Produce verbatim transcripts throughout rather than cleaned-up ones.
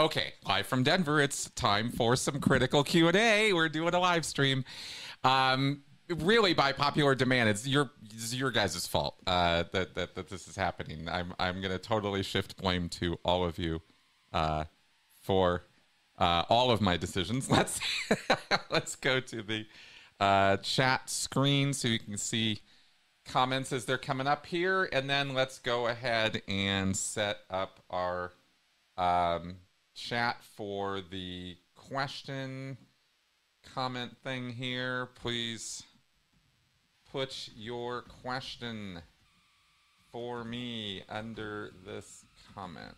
Okay, live from Denver, it's time for some Critical Q and A. We're doing a live stream. Um, really, by popular demand, it's your, it's your guys' fault uh, that, that, that this is happening. I'm, I'm going to totally shift blame to all of you uh, for uh, all of my decisions. Let's, let's go to the uh, chat screen so you can see comments as they're coming up here. And then let's go ahead and set up our... Um, chat for the question comment thing here. Please put your question for me under this comment.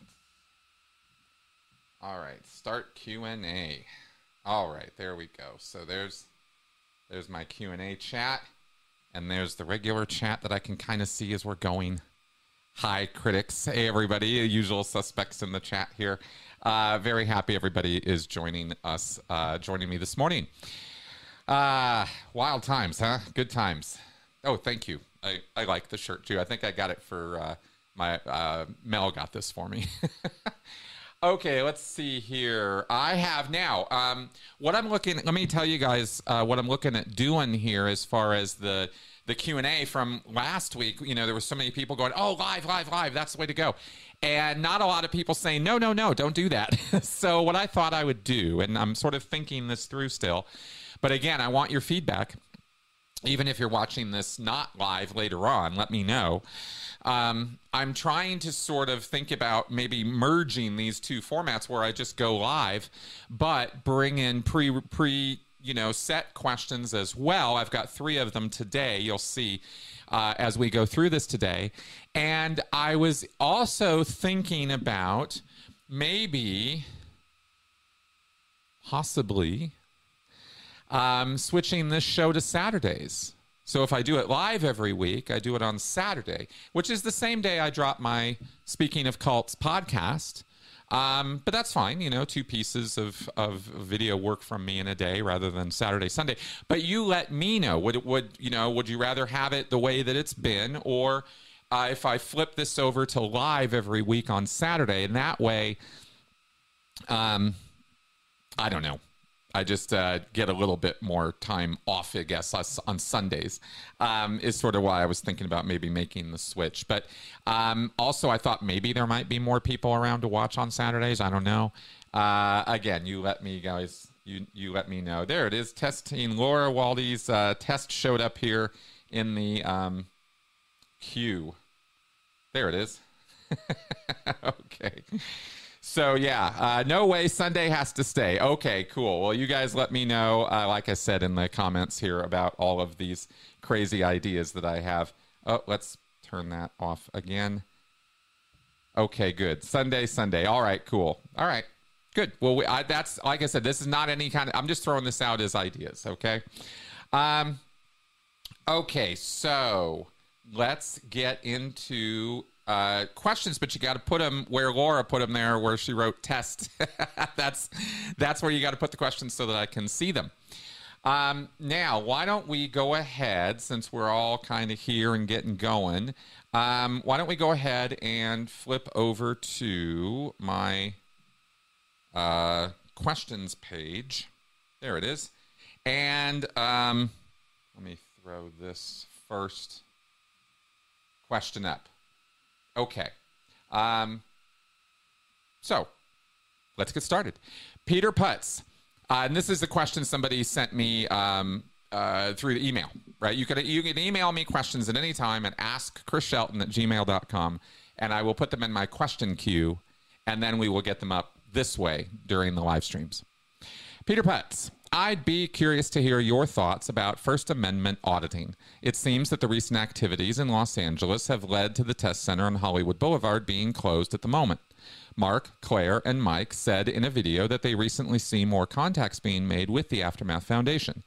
All right, start Q and A. All right, there we go. So there's there's my Q and A chat, and there's the regular chat that I can kind of see as we're going. Hi, critics. Hey, everybody. Usual suspects in the chat here. Uh, very happy everybody is joining us, uh, joining me this morning. Uh, wild times, huh? Good times. Oh, thank you. I, I like the shirt, too. I think I got it for uh, my... Uh, Mel got this for me. Okay, let's see here. I have now. Um, what I'm looking... Let me tell you guys uh, what I'm looking at doing here as far as the... The Q and A from last week, you know, there were so many people going, oh, live, live, live, that's the way to go. And not a lot of people saying, no, no, no, don't do that. So what I thought I would do, and I'm sort of thinking this through still, but again, I want your feedback. Even if you're watching this not live later on, let me know. Um, I'm trying to sort of think about maybe merging these two formats where I just go live, but bring in pre pre you know, set questions as well. I've got three of them today. You'll see uh, as we go through this today. And I was also thinking about maybe, possibly, um, switching this show to Saturdays. So if I do it live every week, I do it on Saturday, which is the same day I drop my Speaking of Cults podcast. Um, but that's fine, you know, two pieces of, of video work from me in a day rather than Saturday, Sunday. But you let me know, would, would, you know, would you rather have it the way that it's been? Or uh, if I flip this over to live every week on Saturday, and that way, um, I don't know. I just uh, get a little bit more time off, I guess, on Sundays um, is sort of why I was thinking about maybe making the switch. But um, also, I thought maybe there might be more people around to watch on Saturdays. I don't know. Uh, again, you let me guys, you you let me know. There it is. Testing Laura Waldy's uh, test showed up here in the um, queue. There it is. Okay. So, yeah, uh, no way Sunday has to stay. Okay, cool. Well, you guys let me know, uh, like I said in the comments here, about all of these crazy ideas that I have. Oh, let's turn that off again. Okay, good. Sunday, Sunday. All right, cool. All right, good. Well, we, I, that's, like I said, this is not any kind of, I'm just throwing this out as ideas, okay? Um, okay, so let's get into... Uh, questions, but you got to put them where Laura put them there, where she wrote test. that's that's where you got to put the questions so that I can see them. Um, now, why don't we go ahead, since we're all kind of here and getting going, um, why don't we go ahead and flip over to my uh, questions page. There it is. And um, let me throw this first question up. Okay, um, so let's get started. Peter Putz, uh, and this is the question somebody sent me um, uh, through the email, right? You can, you can email me questions at any time at ask chris shelton at gmail dot com, and I will put them in my question queue, and then we will get them up this way during the live streams. Peter Putz, I'd be curious to hear your thoughts about First Amendment auditing. It seems that the recent activities in Los Angeles have led to the test center on Hollywood Boulevard being closed at the moment. Mark, Claire, and Mike said in a video that they recently see more contacts being made with the Aftermath Foundation.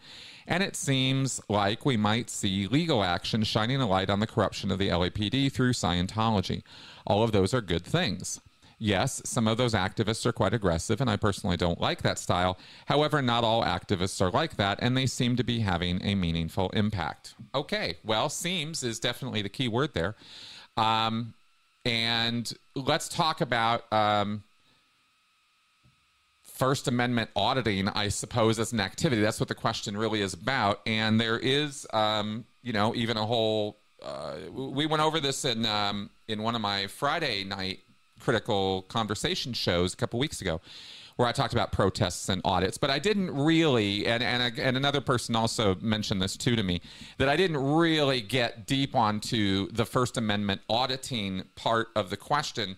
And it seems like we might see legal action shining a light on the corruption of the L A P D through Scientology. All of those are good things. Yes, some of those activists are quite aggressive, and I personally don't like that style. However, not all activists are like that, and they seem to be having a meaningful impact. Okay, well, seems is definitely the key word there. Um, and let's talk about um, First Amendment auditing, I suppose, as an activity. That's what the question really is about. And there is, um, you know, even a whole... Uh, we went over this in um, in one of my Friday night critical conversation shows a couple weeks ago, where I talked about protests and audits. But I didn't really, and, and, and another person also mentioned this too to me, that I didn't really get deep onto the First Amendment auditing part of the question,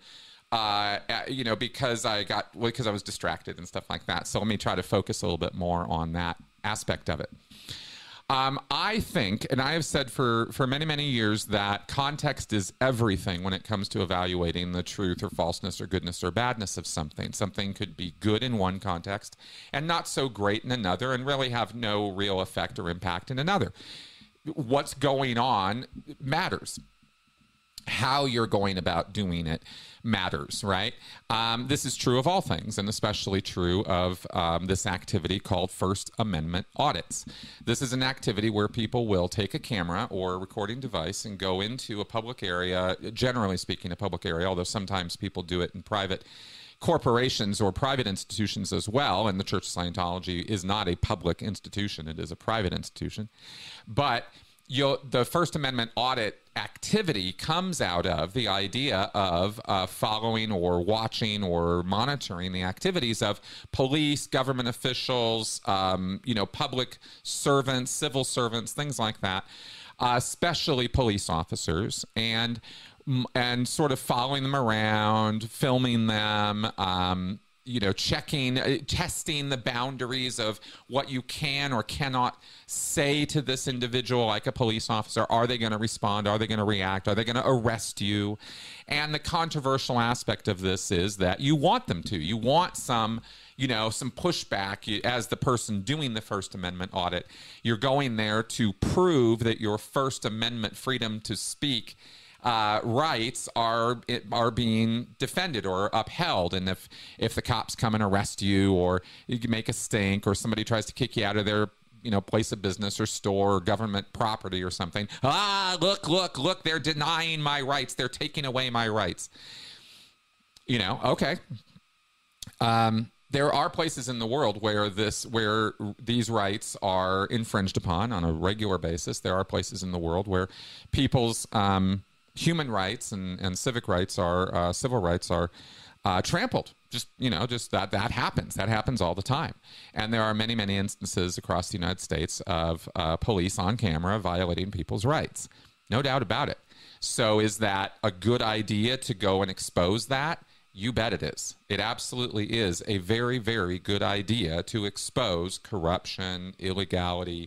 uh, you know, because I got, well, because I was distracted and stuff like that. So let me try to focus a little bit more on that aspect of it. Um, I think, and I have said for, for many, many years, that context is everything when it comes to evaluating the truth or falseness or goodness or badness of something. Something could be good in one context and not so great in another and really have no real effect or impact in another. What's going on matters. How you're going about doing it matters, right? Um, this is true of all things, and especially true of um, this activity called First Amendment audits. This is an activity where people will take a camera or a recording device and go into a public area, generally speaking, a public area, although sometimes people do it in private corporations or private institutions as well, and the Church of Scientology is not a public institution. It is a private institution. But You'll, the First Amendment audit activity comes out of the idea of uh, following or watching or monitoring the activities of police, government officials, um, you know, public servants, civil servants, things like that, uh, especially police officers, and and sort of following them around, filming them, um, you know, checking, uh, testing the boundaries of what you can or cannot say to this individual, like a police officer. Are they going to respond? Are they going to react? Are they going to arrest you? And the controversial aspect of this is that you want them to. You want some, you know, some pushback. You, as the person doing the First Amendment audit, you're going there to prove that your First Amendment freedom to speak Uh, rights are are being defended or upheld. And if if the cops come and arrest you, or you make a stink, or somebody tries to kick you out of their, you know, place of business or store or government property or something, ah, look, look, look, they're denying my rights. They're taking away my rights. You know, okay. Um, there are places in the world where this, where these rights are infringed upon on a regular basis. There are places in the world where people's um, human rights and, and civic rights are, uh, civil rights are uh, trampled. Just, you know, just that, that happens. That happens all the time. And there are many, many instances across the United States of uh, police on camera violating people's rights. No doubt about it. So is that a good idea to go and expose that? You bet it is. It absolutely is a very, very good idea to expose corruption, illegality,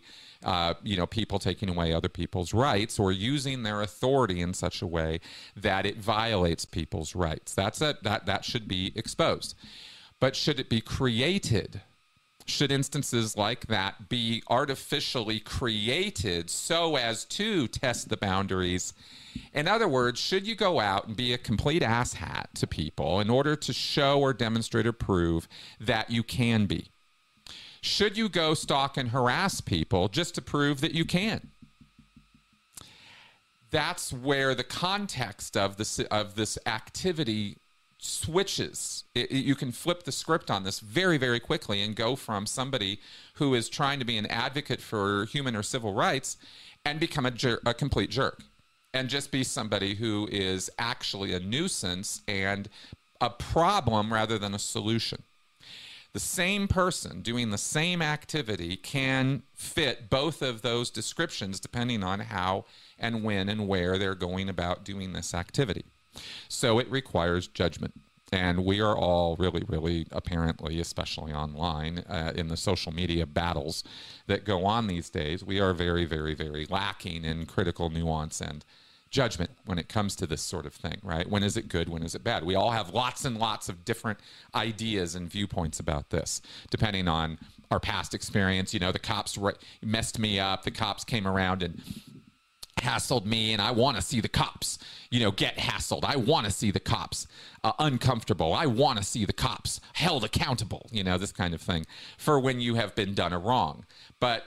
Uh, you know, people taking away other people's rights or using their authority in such a way that it violates people's rights. That's a, that, that should be exposed. But should it be created? Should instances like that be artificially created so as to test the boundaries? In other words, should you go out and be a complete asshat to people in order to show or demonstrate or prove that you can be? Should you go stalk and harass people just to prove that you can? That's where the context of this, of this activity switches. It, you can flip the script on this very, very quickly and go from somebody who is trying to be an advocate for human or civil rights and become a, jer- a complete jerk and just be somebody who is actually a nuisance and a problem rather than a solution. The same person doing the same activity can fit both of those descriptions depending on how and when and where they're going about doing this activity. So it requires judgment. And we are all really, really, apparently, especially online, uh, in the social media battles that go on these days, we are very, very, very lacking in critical nuance and judgment when it comes to this sort of thing, right? When is it good? When is it bad? We all have lots and lots of different ideas and viewpoints about this, depending on our past experience. You know, the cops re- messed me up. The cops came around and hassled me, and I want to see the cops, you know, get hassled. I want to see the cops uh, uncomfortable. I want to see the cops held accountable, you know, this kind of thing for when you have been done a wrong. But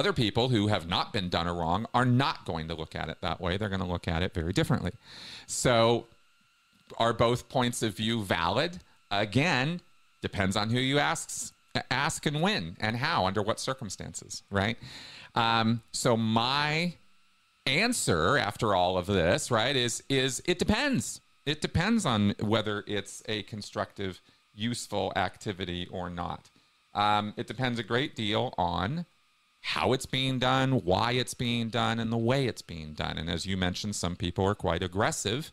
other people who have not been done a wrong are not going to look at it that way. They're going to look at it very differently. So are both points of view valid? Again, Depends on who you asks, ask and when and how, under what circumstances, right? Um, so my answer after all of this, right, is, is it depends. It depends on whether it's a constructive, useful activity or not. Um, it depends a great deal on how it's being done, why it's being done, and the way it's being done. And as you mentioned, some people are quite aggressive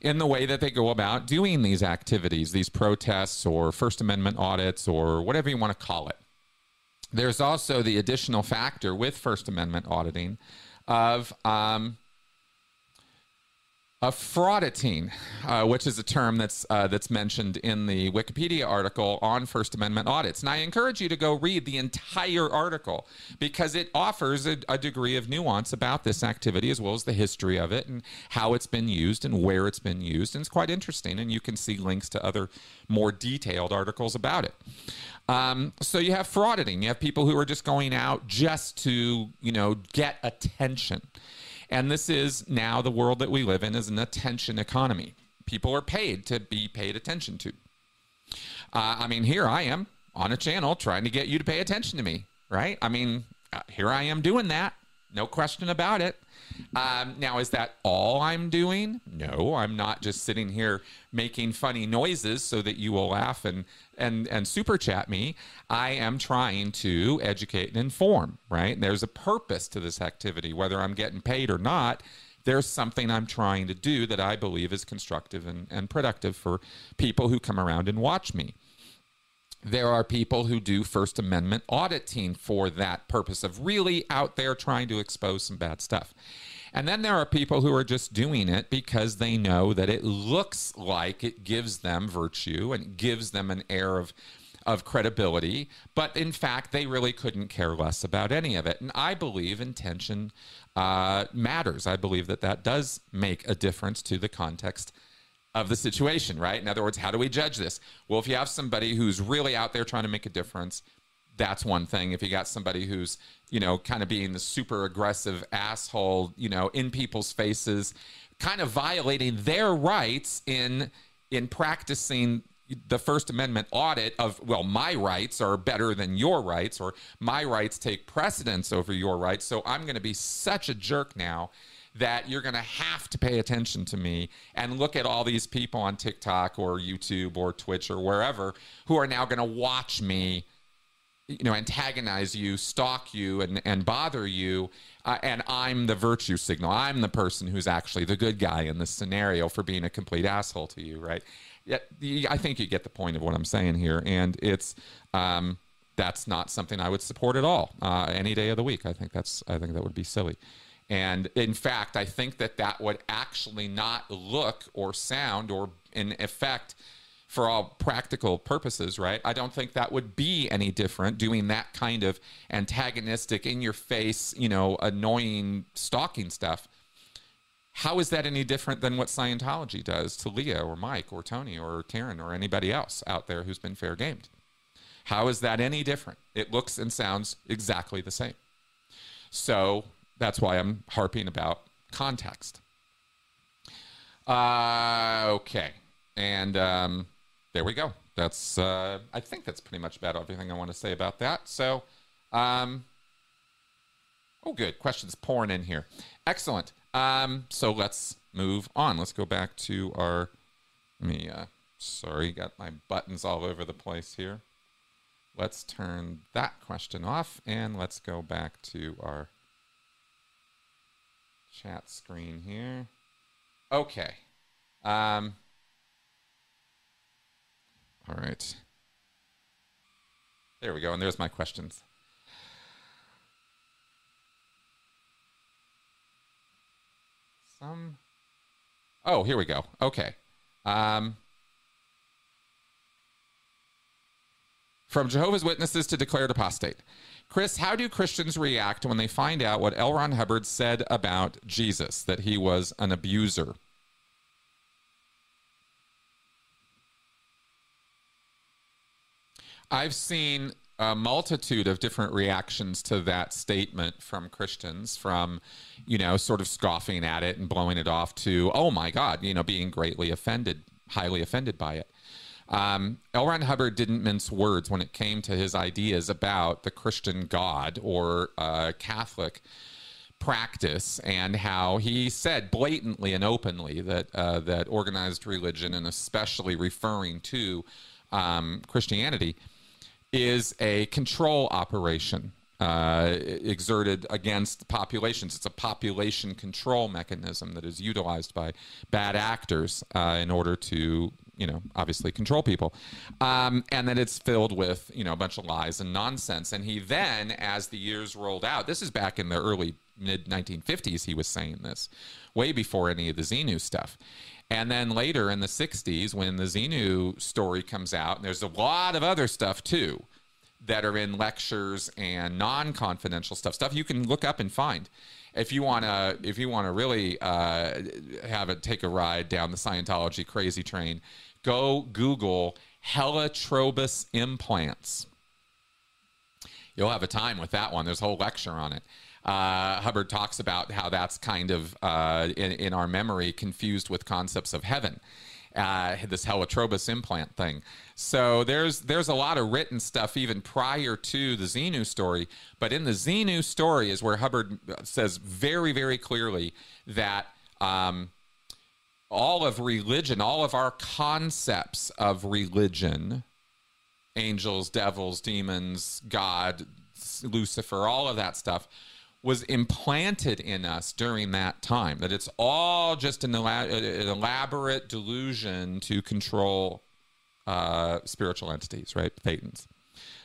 in the way that they go about doing these activities, these protests or First Amendment audits or whatever you want to call it. There's also the additional factor with First Amendment auditing of um, of frauditing, uh, which is a term that's uh, that's mentioned in the Wikipedia article on First Amendment audits. And I encourage you to go read the entire article because it offers a, a degree of nuance about this activity as well as the history of it and how it's been used and where it's been used. And it's quite interesting, and you can see links to other more detailed articles about it. Um, so you have frauditing. You have people who are just going out just to, you know, get attention. And this is now the world that we live in is an attention economy. People are paid to be paid attention to. Uh, I mean, here I am on a channel trying to get you to pay attention to me, right? I mean, here I am doing that. No question about it. Um, now, is that all I'm doing? No, I'm not just sitting here making funny noises so that you will laugh and, and, and super chat me. I am trying to educate and inform, right? And there's a purpose to this activity, whether I'm getting paid or not. There's something I'm trying to do that I believe is constructive and, and productive for people who come around and watch me. There are people who do First Amendment auditing for that purpose of really out there trying to expose some bad stuff. And then there are people who are just doing it because they know that it looks like it gives them virtue and gives them an air of, of credibility. But in fact, they really couldn't care less about any of it. And I believe intention uh, matters. I believe that that does make a difference to the context of the situation, right? In other words, how do we judge this? Well, if you have somebody who's really out there trying to make a difference, that's one thing. If you got somebody who's, you know, kind of being the super aggressive asshole, you know, in people's faces, kind of violating their rights in in practicing the First Amendment audit of, well, my rights are better than your rights, or my rights take precedence over your rights, so I'm going to be such a jerk now that you're going to have to pay attention to me and look at all these people on TikTok or YouTube or Twitch or wherever who are now going to watch me, you know, antagonize you, stalk you, and, and bother you. Uh, and I'm the virtue signal. I'm the person who's actually the good guy in this scenario for being a complete asshole to you, right? I think you get the point of what I'm saying here. And it's um, that's not something I would support at all uh, any day of the week. I think that's I think that would be silly. And in fact, I think that that would actually not look or sound or in effect for all practical purposes, right? I don't think that would be any different doing that kind of antagonistic, in your face, you know, annoying stalking stuff. How is that any different than what Scientology does to Leah or Mike or Tony or Karen or anybody else out there who's been fair gamed? How is that any different? It looks and sounds exactly the same. So that's why I'm harping about context. Uh, okay. And um, there we go. That's, uh, I think that's pretty much about everything I want to say about that. So, um, oh, good. Questions pouring in here. Excellent. Um, so let's move on. Let's go back to our, let me, uh, sorry, got my buttons all over the place here. Let's turn that question off and let's go back to our chat screen here. Okay. Um, all right. There we go. And there's my questions. Some. Oh, here we go. Okay. Um, from Jehovah's Witnesses to declared apostate. Chris, how do Christians react when they find out what L. Ron Hubbard said about Jesus, that he was an abuser? I've seen a multitude of different reactions to that statement from Christians, from, you know, sort of scoffing at it and blowing it off to, oh my God, you know, being greatly offended, highly offended by it. Um, L. Ron Hubbard didn't mince words when it came to his ideas about the Christian God or uh, Catholic practice, and how he said blatantly and openly that uh, that organized religion, and especially referring to um, Christianity, is a control operation uh, exerted against populations. It's a population control mechanism that is utilized by bad actors uh, in order to, you know, obviously control people, um, and that it's filled with, you know, a bunch of lies and nonsense. And he then, as the years rolled out, this is back in the early mid nineteen fifties, he was saying this, way before any of the Xenu stuff. And then later in the sixties, when the Xenu story comes out, and there's a lot of other stuff too that are in lectures and non-confidential stuff, stuff you can look up and find. If you want to, if you want to really uh, have it take a ride down the Scientology crazy train, go Google helotrobus implants. You'll have a time with that one. There's a whole lecture on it. Uh, Hubbard talks about how that's kind of uh, in, in our memory confused with concepts of heaven. Uh, this helotrobus implant thing. So there's there's a lot of written stuff even prior to the Xenu story, but in the Xenu story is where Hubbard says very, very clearly that um, all of religion, all of our concepts of religion, angels, devils, demons, God, Lucifer, all of that stuff, was implanted in us during that time, that it's all just an, elab an elaborate delusion to control uh, spiritual entities, right? Thetans.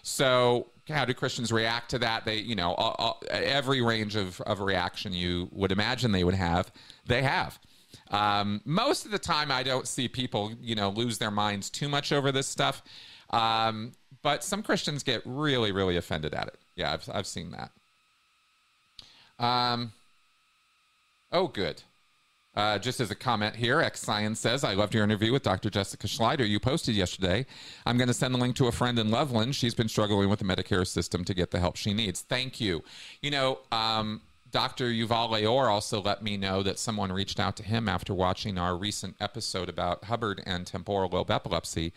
So how do Christians react to that? They, you know, all, all, every range of, of reaction you would imagine they would have, they have. Um, most of the time, I don't see people, you know, lose their minds too much over this stuff. Um, but some Christians get really, really offended at it. Yeah, I've, I've seen that. Um, oh, good. Uh, just as a comment here, X Science says, I loved your interview with Doctor Jessica Schleider you posted yesterday. I'm going to send the link to a friend in Loveland. She's been struggling with the Medicare system to get the help she needs. Thank you. You know, um, Doctor Yuval Leor also let me know that someone reached out to him after watching our recent episode about Hubbard and temporal lobe epilepsy.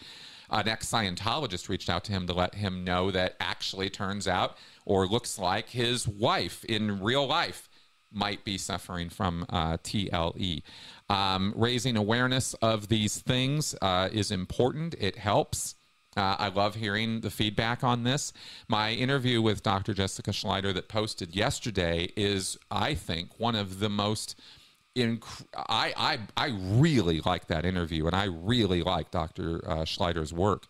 An ex-Scientologist reached out to him to let him know that actually turns out, or looks like, his wife in real life might be suffering from uh, T L E. Um, raising awareness of these things uh, is important. It helps. Uh, I love hearing the feedback on this. My interview with Doctor Jessica Schleider that posted yesterday is, I think, one of the most In, I, I, I really like that interview, and I really like Doctor Uh, Schleider's work.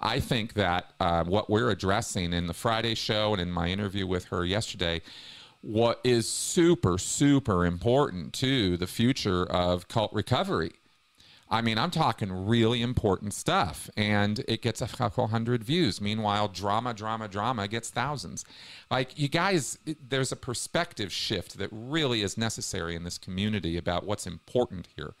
I think that uh, what we're addressing in the Friday show and in my interview with her yesterday, what is super, super important to the future of cult recovery. I mean, I'm talking really important stuff, and it gets a couple hundred views. Meanwhile, drama, drama, drama gets thousands. Like, you guys, it, there's a perspective shift that really is necessary in this community about what's important here.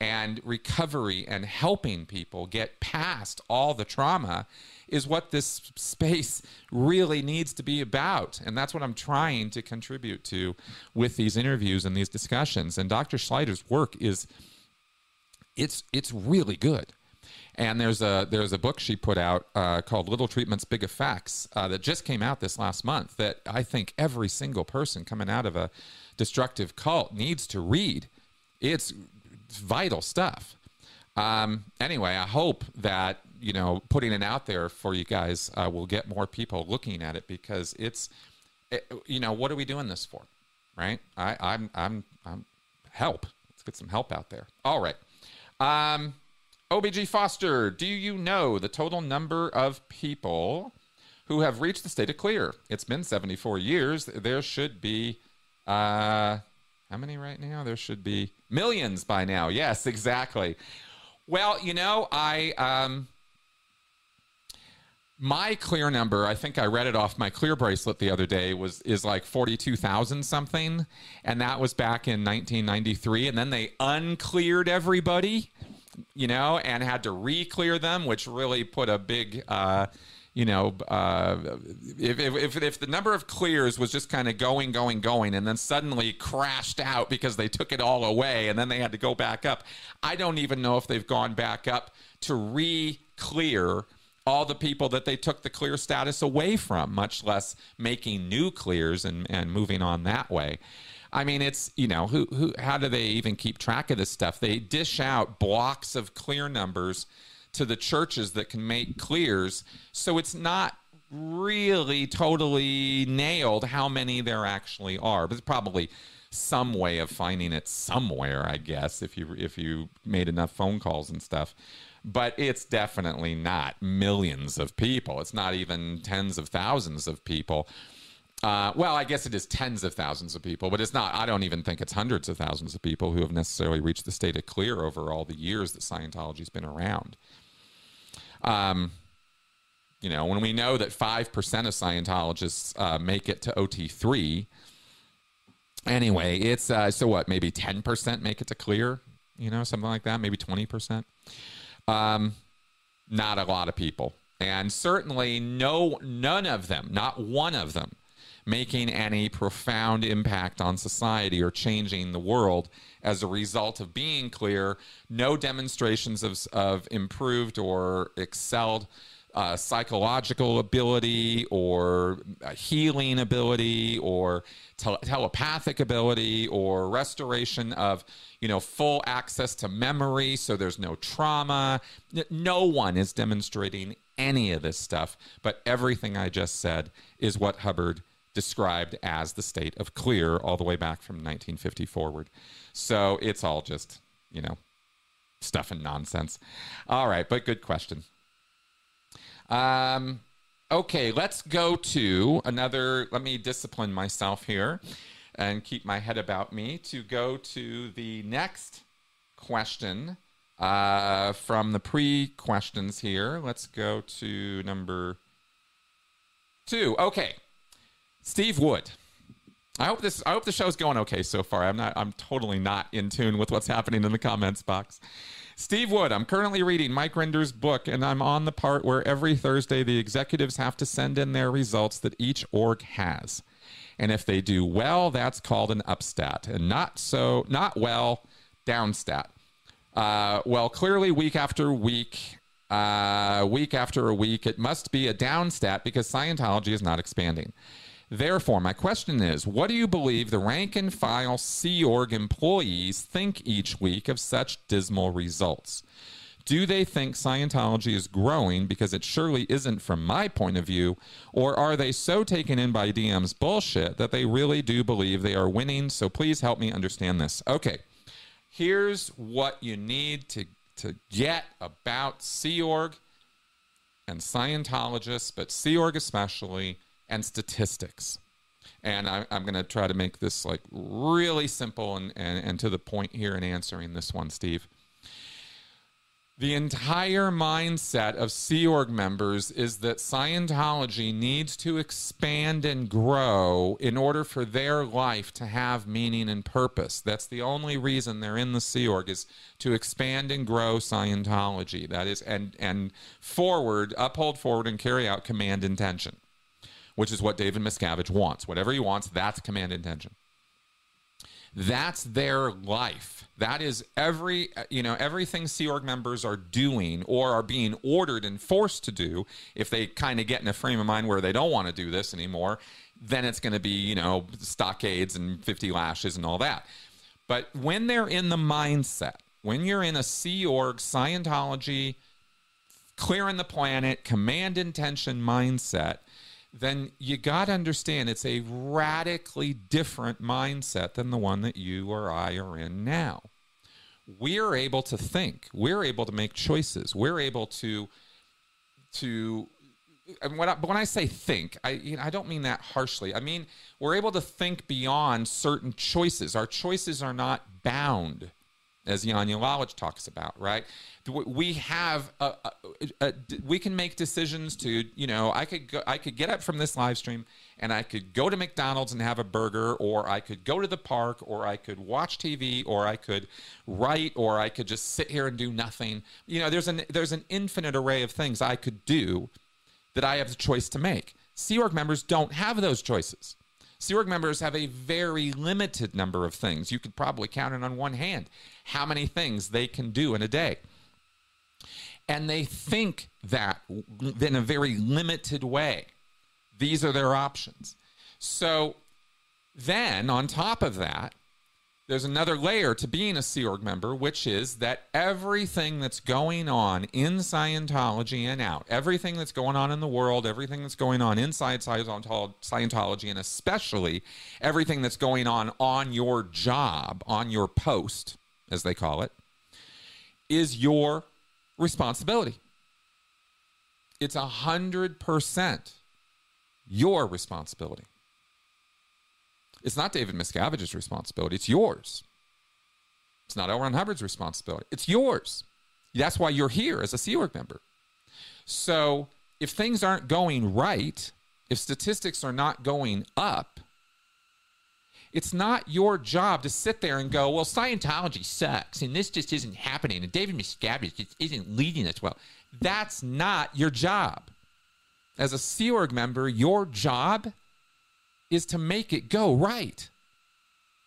And recovery and helping people get past all the trauma is what this space really needs to be about. And that's what I'm trying to contribute to with these interviews and these discussions. And Doctor Schleider's work is... It's it's really good, and there's a there's a book she put out uh, called Little Treatments, Big Effects uh, that just came out this last month that I think every single person coming out of a destructive cult needs to read. It's vital stuff. Um, anyway, I hope that, you know, putting it out there for you guys uh, will get more people looking at it, because it's it, you know, what are we doing this for, right? I I'm I'm I'm help. Let's get some help out there. All right. Um, O B G Foster, do you know the total number of people who have reached the state of clear? It's been seventy-four years. There should be, uh, how many right now? There should be millions by now. Yes, exactly. Well, you know, I, um, my clear number, I think I read it off my clear bracelet the other day, was is like forty-two thousand something, and that was back in nineteen ninety-three, and then they uncleared everybody, you know, and had to re-clear them, which really put a big, uh, you know, uh, if, if, if the number of clears was just kind of going, going, going, and then suddenly crashed out because they took it all away and then they had to go back up. I don't even know if they've gone back up to re-clear all the people that they took the clear status away from, much less making new clears and, and moving on that way. I mean, it's, you know, who, who, how do they even keep track of this stuff? They dish out blocks of clear numbers to the churches that can make clears, so it's not really totally nailed how many there actually are. But there's probably some way of finding it somewhere, I guess, if you if you made enough phone calls and stuff. But it's definitely not millions of people. It's not even tens of thousands of people. Uh, well, I guess it is tens of thousands of people, but it's not, I don't even think it's hundreds of thousands of people who have necessarily reached the state of clear over all the years that Scientology's been around. Um, you know, when we know that five percent of Scientologists uh, make it to O T three, anyway, it's, uh, so what, maybe ten percent make it to clear, you know, something like that, maybe twenty percent. Um, not a lot of people. And certainly no, none of them, not one of them, making any profound impact on society or changing the world as a result of being clear. No demonstrations of, of improved or excelled uh, psychological ability or healing ability or te- telepathic ability or restoration of, you know, full access to memory, so there's no trauma. No one is demonstrating any of this stuff, but everything I just said is what Hubbard described as the state of clear all the way back from nineteen fifty forward. So it's all just, you know, stuff and nonsense. All right, but good question. Um, okay, let's go to another, let me discipline myself here and keep my head about me to go to the next question uh, from the pre-questions here. Let's go to number two. Okay. Steve Wood. I hope this I hope the show's going okay so far. I'm not I'm totally not in tune with what's happening in the comments box. Steve Wood, I'm currently reading Mike Render's book, and I'm on the part where every Thursday the executives have to send in their results that each org has. And if they do well, that's called an upstat, and not so not well, downstat. Uh, well, clearly week after week uh, week after a week, it must be a downstat because Scientology is not expanding. Therefore, my question is, what do you believe the rank-and-file Sea Org employees think each week of such dismal results? Do they think Scientology is growing, because it surely isn't from my point of view, or are they so taken in by D M's bullshit that they really do believe they are winning? So please help me understand this. Okay, here's what you need to, to get about Sea Org and Scientologists, but Sea Org especially, and statistics. And I, I'm going to try to make this like really simple and, and, and to the point here in answering this one, Steve. The entire mindset of Sea Org members is that Scientology needs to expand and grow in order for their life to have meaning and purpose. That's the only reason they're in the Sea Org, is to expand and grow Scientology. That is, and, and forward, uphold forward and carry out command intention, which is what David Miscavige wants. Whatever he wants, that's command intention. That's their life. That is every, you know, everything Sea Org members are doing or are being ordered and forced to do. If they kind of get in a frame of mind where they don't want to do this anymore, then it's going to be, you know, stockades and fifty lashes and all that. But when they're in the mindset, when you're in a Sea Org Scientology, clearing the planet, command intention mindset, then you got to understand it's a radically different mindset than the one that you or I are in now. We're able to think. We're able to make choices. We're able to, to, and when I, when I say think, I, you know, I don't mean that harshly. I mean, we're able to think beyond certain choices. Our choices are not bound, as Yanni Lalage talks about, right? We have, a, a, a, a, we can make decisions to, you know, I could go, I could get up from this live stream and I could go to McDonald's and have a burger, or I could go to the park, or I could watch T V, or I could write, or I could just sit here and do nothing. You know, there's an there's an infinite array of things I could do that I have the choice to make. Sea Org members don't have those choices. Sea Org members have a very limited number of things. You could probably count it on one hand how many things they can do in a day. And they think that in a very limited way, these are their options. So then on top of that, there's another layer to being a Sea Org member, which is that everything that's going on in Scientology and out, everything that's going on in the world, everything that's going on inside Scientology, and especially everything that's going on on your job, on your post, as they call it, is your responsibility. It's one hundred percent your responsibility. It's not David Miscavige's responsibility. It's yours. It's not L. Ron Hubbard's responsibility. It's yours. That's why you're here as a Sea Org member. So if things aren't going right, if statistics are not going up, it's not your job to sit there and go, well, Scientology sucks, and this just isn't happening, and David Miscavige just isn't leading us well. That's not your job. As a Sea Org member, your job is to make it go right,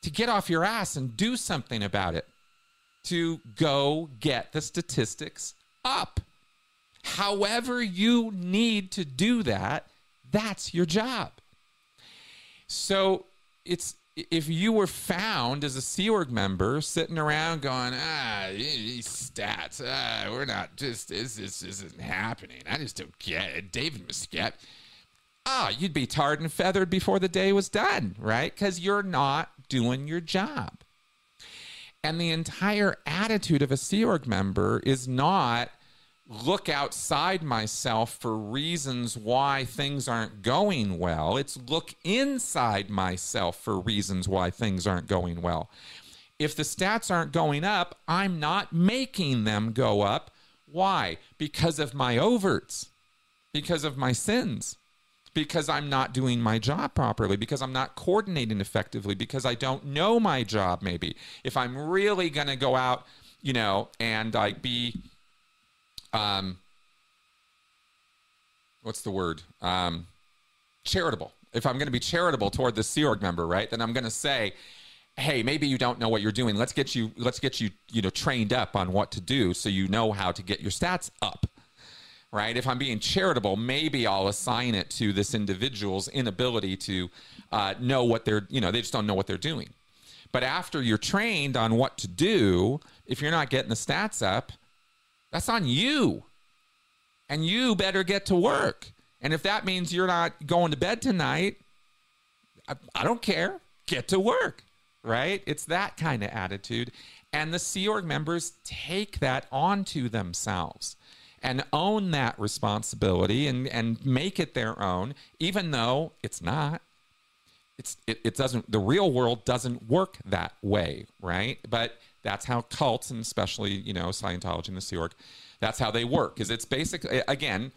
to get off your ass and do something about it, to go get the statistics up. However you need to do that, that's your job. So it's if you were found as a Sea Org member sitting around going, ah, these stats, ah, we're not just, this, this isn't happening. I just don't get it. David Miscavige. Oh, you'd be tarred and feathered before the day was done, right? Because you're not doing your job. And the entire attitude of a Sea Org member is not look outside myself for reasons why things aren't going well. It's look inside myself for reasons why things aren't going well. If the stats aren't going up, I'm not making them go up. Why? Because of my overts, because of my sins. Because I'm not doing my job properly, because I'm not coordinating effectively, because I don't know my job maybe. If I'm really going to go out, you know, and I be, um, what's the word? Um, charitable. If I'm going to be charitable toward the Sea Org member, right, then I'm going to say, hey, maybe you don't know what you're doing. Let's get you, let's get you, you know, trained up on what to do so you know how to get your stats up. Right? If I'm being charitable, maybe I'll assign it to this individual's inability to uh, know what they're, you know, they just don't know what they're doing. But after you're trained on what to do, if you're not getting the stats up, that's on you. And you better get to work. And if that means you're not going to bed tonight, I, I don't care. Get to work. Right? It's that kind of attitude. And the Sea Org members take that onto themselves and own that responsibility and, and make it their own, even though it's not. It's, it, it doesn't, the real world doesn't work that way, right? But that's how cults, and especially, you know, Scientology and the Sea Org, that's how they work. Is it's basically, again,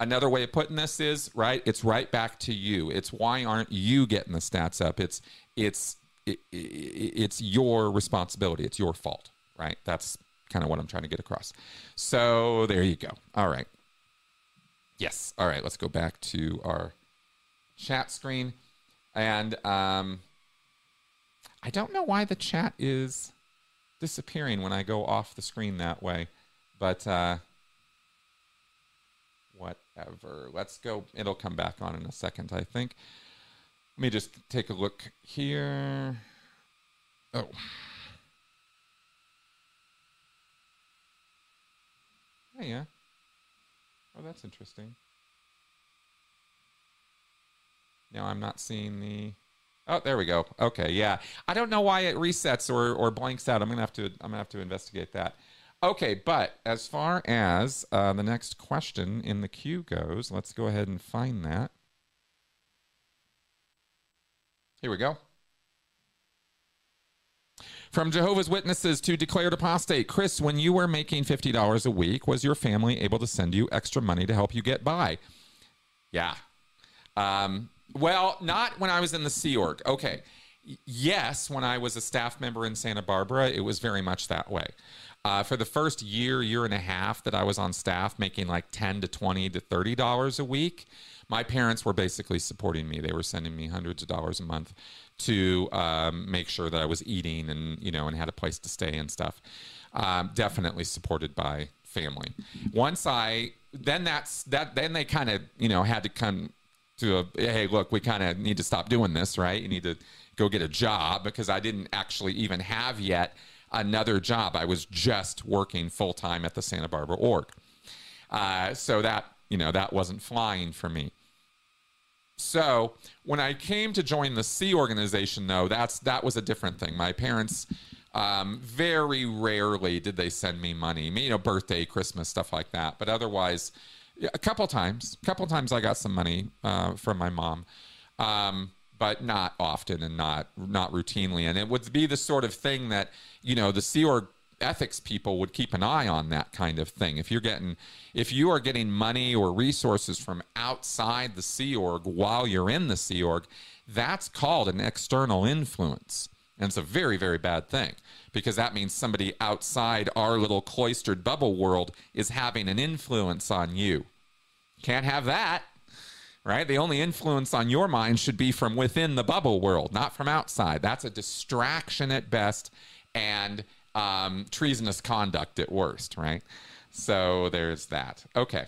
another way of putting this is, right, it's right back to you. It's why aren't you getting the stats up? It's, it's, it, it, it's your responsibility. It's your fault, right? That's kind of what I'm trying to get across. So there you go. All right. Yes. All right. Let's go back to our chat screen. And um, I don't know why the chat is disappearing when I go off the screen that way. But uh, whatever. Let's go. It'll come back on in a second, I think. Let me just take a look here. Oh. Hey, yeah. Oh, that's interesting. Now I'm not seeing the... Oh, there we go. Okay, yeah. I don't know why it resets or, or blanks out. I'm gonna have to I'm gonna have to investigate that. Okay, but as far as uh, the next question in the queue goes, let's go ahead and find that. Here we go. From Jehovah's Witnesses to declared apostate, Chris, when you were making fifty dollars a week, was your family able to send you extra money to help you get by? Yeah. Um, well, not when I was in the Sea Org. Okay. Yes, when I was a staff member in Santa Barbara, it was very much that way. Uh, for the first year, year and a half that I was on staff, making like ten to twenty to thirty dollars a week, my parents were basically supporting me. They were sending me hundreds of dollars a month to um, make sure that I was eating and, you know, and had a place to stay and stuff. Um, definitely supported by family. Once I, then that's, that, then they kind of, you know, had to come to a, hey, look, we kind of need to stop doing this, right? You need to go get a job, because I didn't actually even have yet another job. I was just working full time at the Santa Barbara org. Uh, so that, you know, that wasn't flying for me. So when I came to join the C organization, though, that's that was a different thing. My parents, um, very rarely did they send me money, you know, birthday, Christmas, stuff like that. But otherwise, a couple times, a couple times I got some money uh, from my mom, um, but not often and not not routinely. And it would be the sort of thing that, you know, the C org ethics people would keep an eye on, that kind of thing. If you're getting, if you are getting money or resources from outside the Sea Org while you're in the Sea Org, that's called an external influence. And it's a very, very bad thing, because that means somebody outside our little cloistered bubble world is having an influence on you. Can't have that, right? The only influence on your mind should be from within the bubble world, not from outside. That's a distraction at best, and Um, treasonous conduct at worst, right? So there's that. Okay.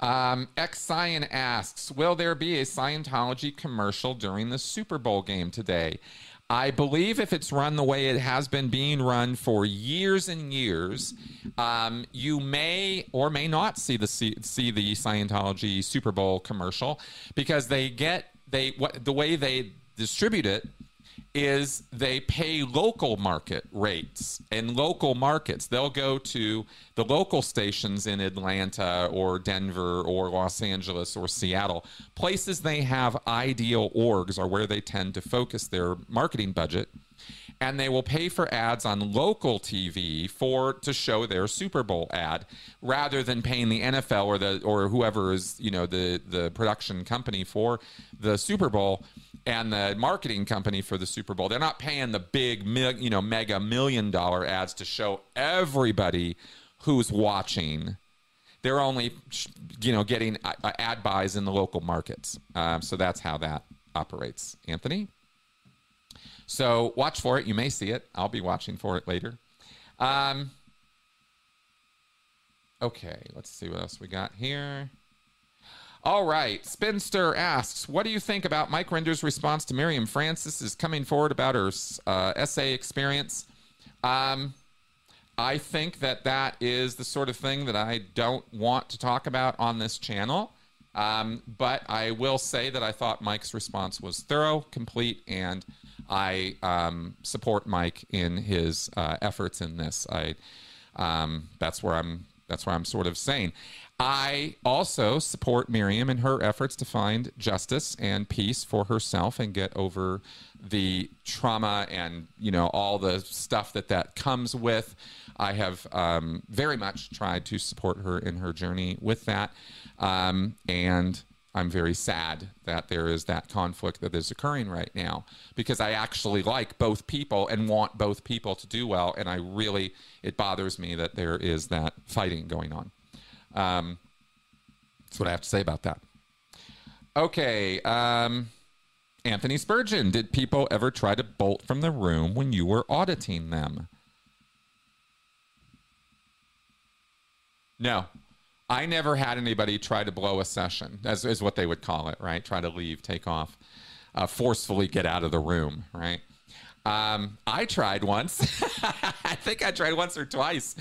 Um, X-Cyan asks, will there be a Scientology commercial during the Super Bowl game today? I believe if it's run the way it has been being run for years and years, um, you may or may not see the see, see the Scientology Super Bowl commercial, because they get they what the way they distribute it is they pay local market rates and local markets. They'll go to the local stations in Atlanta or Denver or Los Angeles or Seattle. Places they have ideal orgs are where they tend to focus their marketing budget, and they will pay for ads on local T V for to show their Super Bowl ad, rather than paying the N F L or the or whoever is, you know, the the production company for the Super Bowl and the marketing company for the Super Bowl. They're not paying the big, you know, mega million dollar ads to show everybody who's watching. They're only, you know, getting ad buys in the local markets. Um, so that's how that operates, Anthony. So watch for it. You may see it. I'll be watching for it later. Um, okay, let's see what else we got here. All right. Spinster asks, what do you think about Mike Render's response to Miriam Francis's coming forward about her uh, S A experience? Um, I think that that is the sort of thing that I don't want to talk about on this channel. Um, but I will say that I thought Mike's response was thorough, complete, and I um, support Mike in his uh, efforts in this. I um, that's where I'm. That's where I'm sort of saying. I also support Miriam in her efforts to find justice and peace for herself and get over the trauma and, you know, all the stuff that that comes with. I have um, very much tried to support her in her journey with that. Um, and I'm very sad that there is that conflict that is occurring right now, because I actually like both people and want both people to do well. And I really, it bothers me that there is that fighting going on. Um, that's what I have to say about that. Okay. Um, Anthony Spurgeon, did people ever try to bolt from the room when you were auditing them? No, I never had anybody try to blow a session, as is what they would call it, right? Try to leave, take off, uh, forcefully get out of the room, right? Um, I tried once. I think I tried once or twice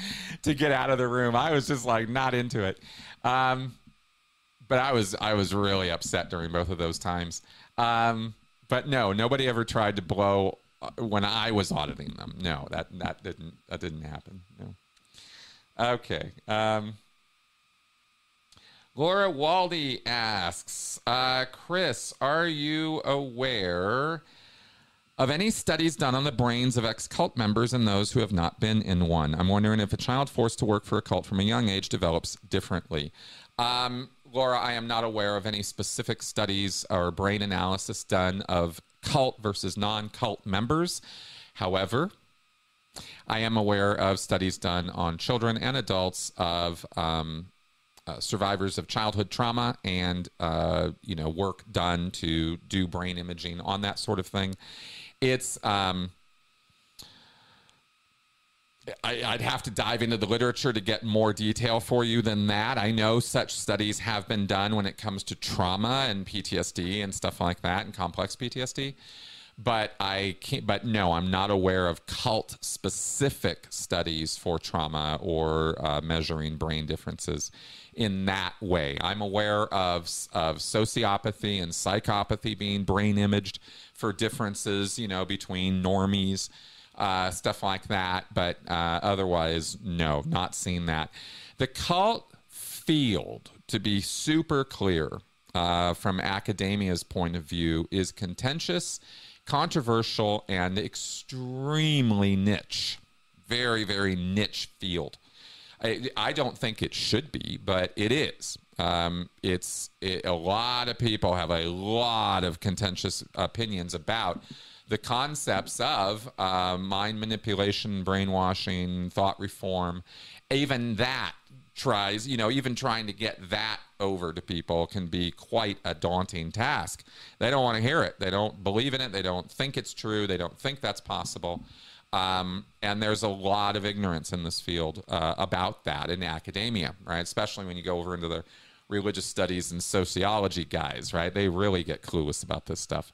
to get out of the room. I was just like not into it. Um, but I was, I was really upset during both of those times. Um, but no, nobody ever tried to blow when I was auditing them. No, that, that didn't, that didn't happen. No. Okay. Um, Laura Waldy asks, uh, Chris, are you aware of any studies done on the brains of ex-cult members and those who have not been in one? I'm wondering if a child forced to work for a cult from a young age develops differently. Um, Laura, I am not aware of any specific studies or brain analysis done of cult versus non-cult members. However, I am aware of studies done on children and adults of um, uh, survivors of childhood trauma and, uh, you know, work done to do brain imaging on that sort of thing. It's... Um, I, I'd have to dive into the literature to get more detail for you than that. I know such studies have been done when it comes to trauma and P T S D and stuff like that and complex P T S D, but I can't, but no, I'm not aware of cult specific studies for trauma or uh, measuring brain differences in that way. I'm aware of, of sociopathy and psychopathy being brain imaged for differences, you know, between normies, Uh, stuff like that, but uh, otherwise, no, not seen that. The cult field, to be super clear, uh, from academia's point of view, is contentious, controversial, and extremely niche. Very, very niche field. I, I don't think it should be, but it is. Um, it's it, a lot of people have a lot of contentious opinions about the concepts of uh, mind manipulation, brainwashing, thought reform. Even that tries, you know, even trying to get that over to people can be quite a daunting task. They don't want to hear it. They don't believe in it. They don't think it's true. They don't think that's possible. Um, and there's a lot of ignorance in this field uh, about that in academia, right? Especially when you go over into the religious studies and sociology guys, right? They really get clueless about this stuff.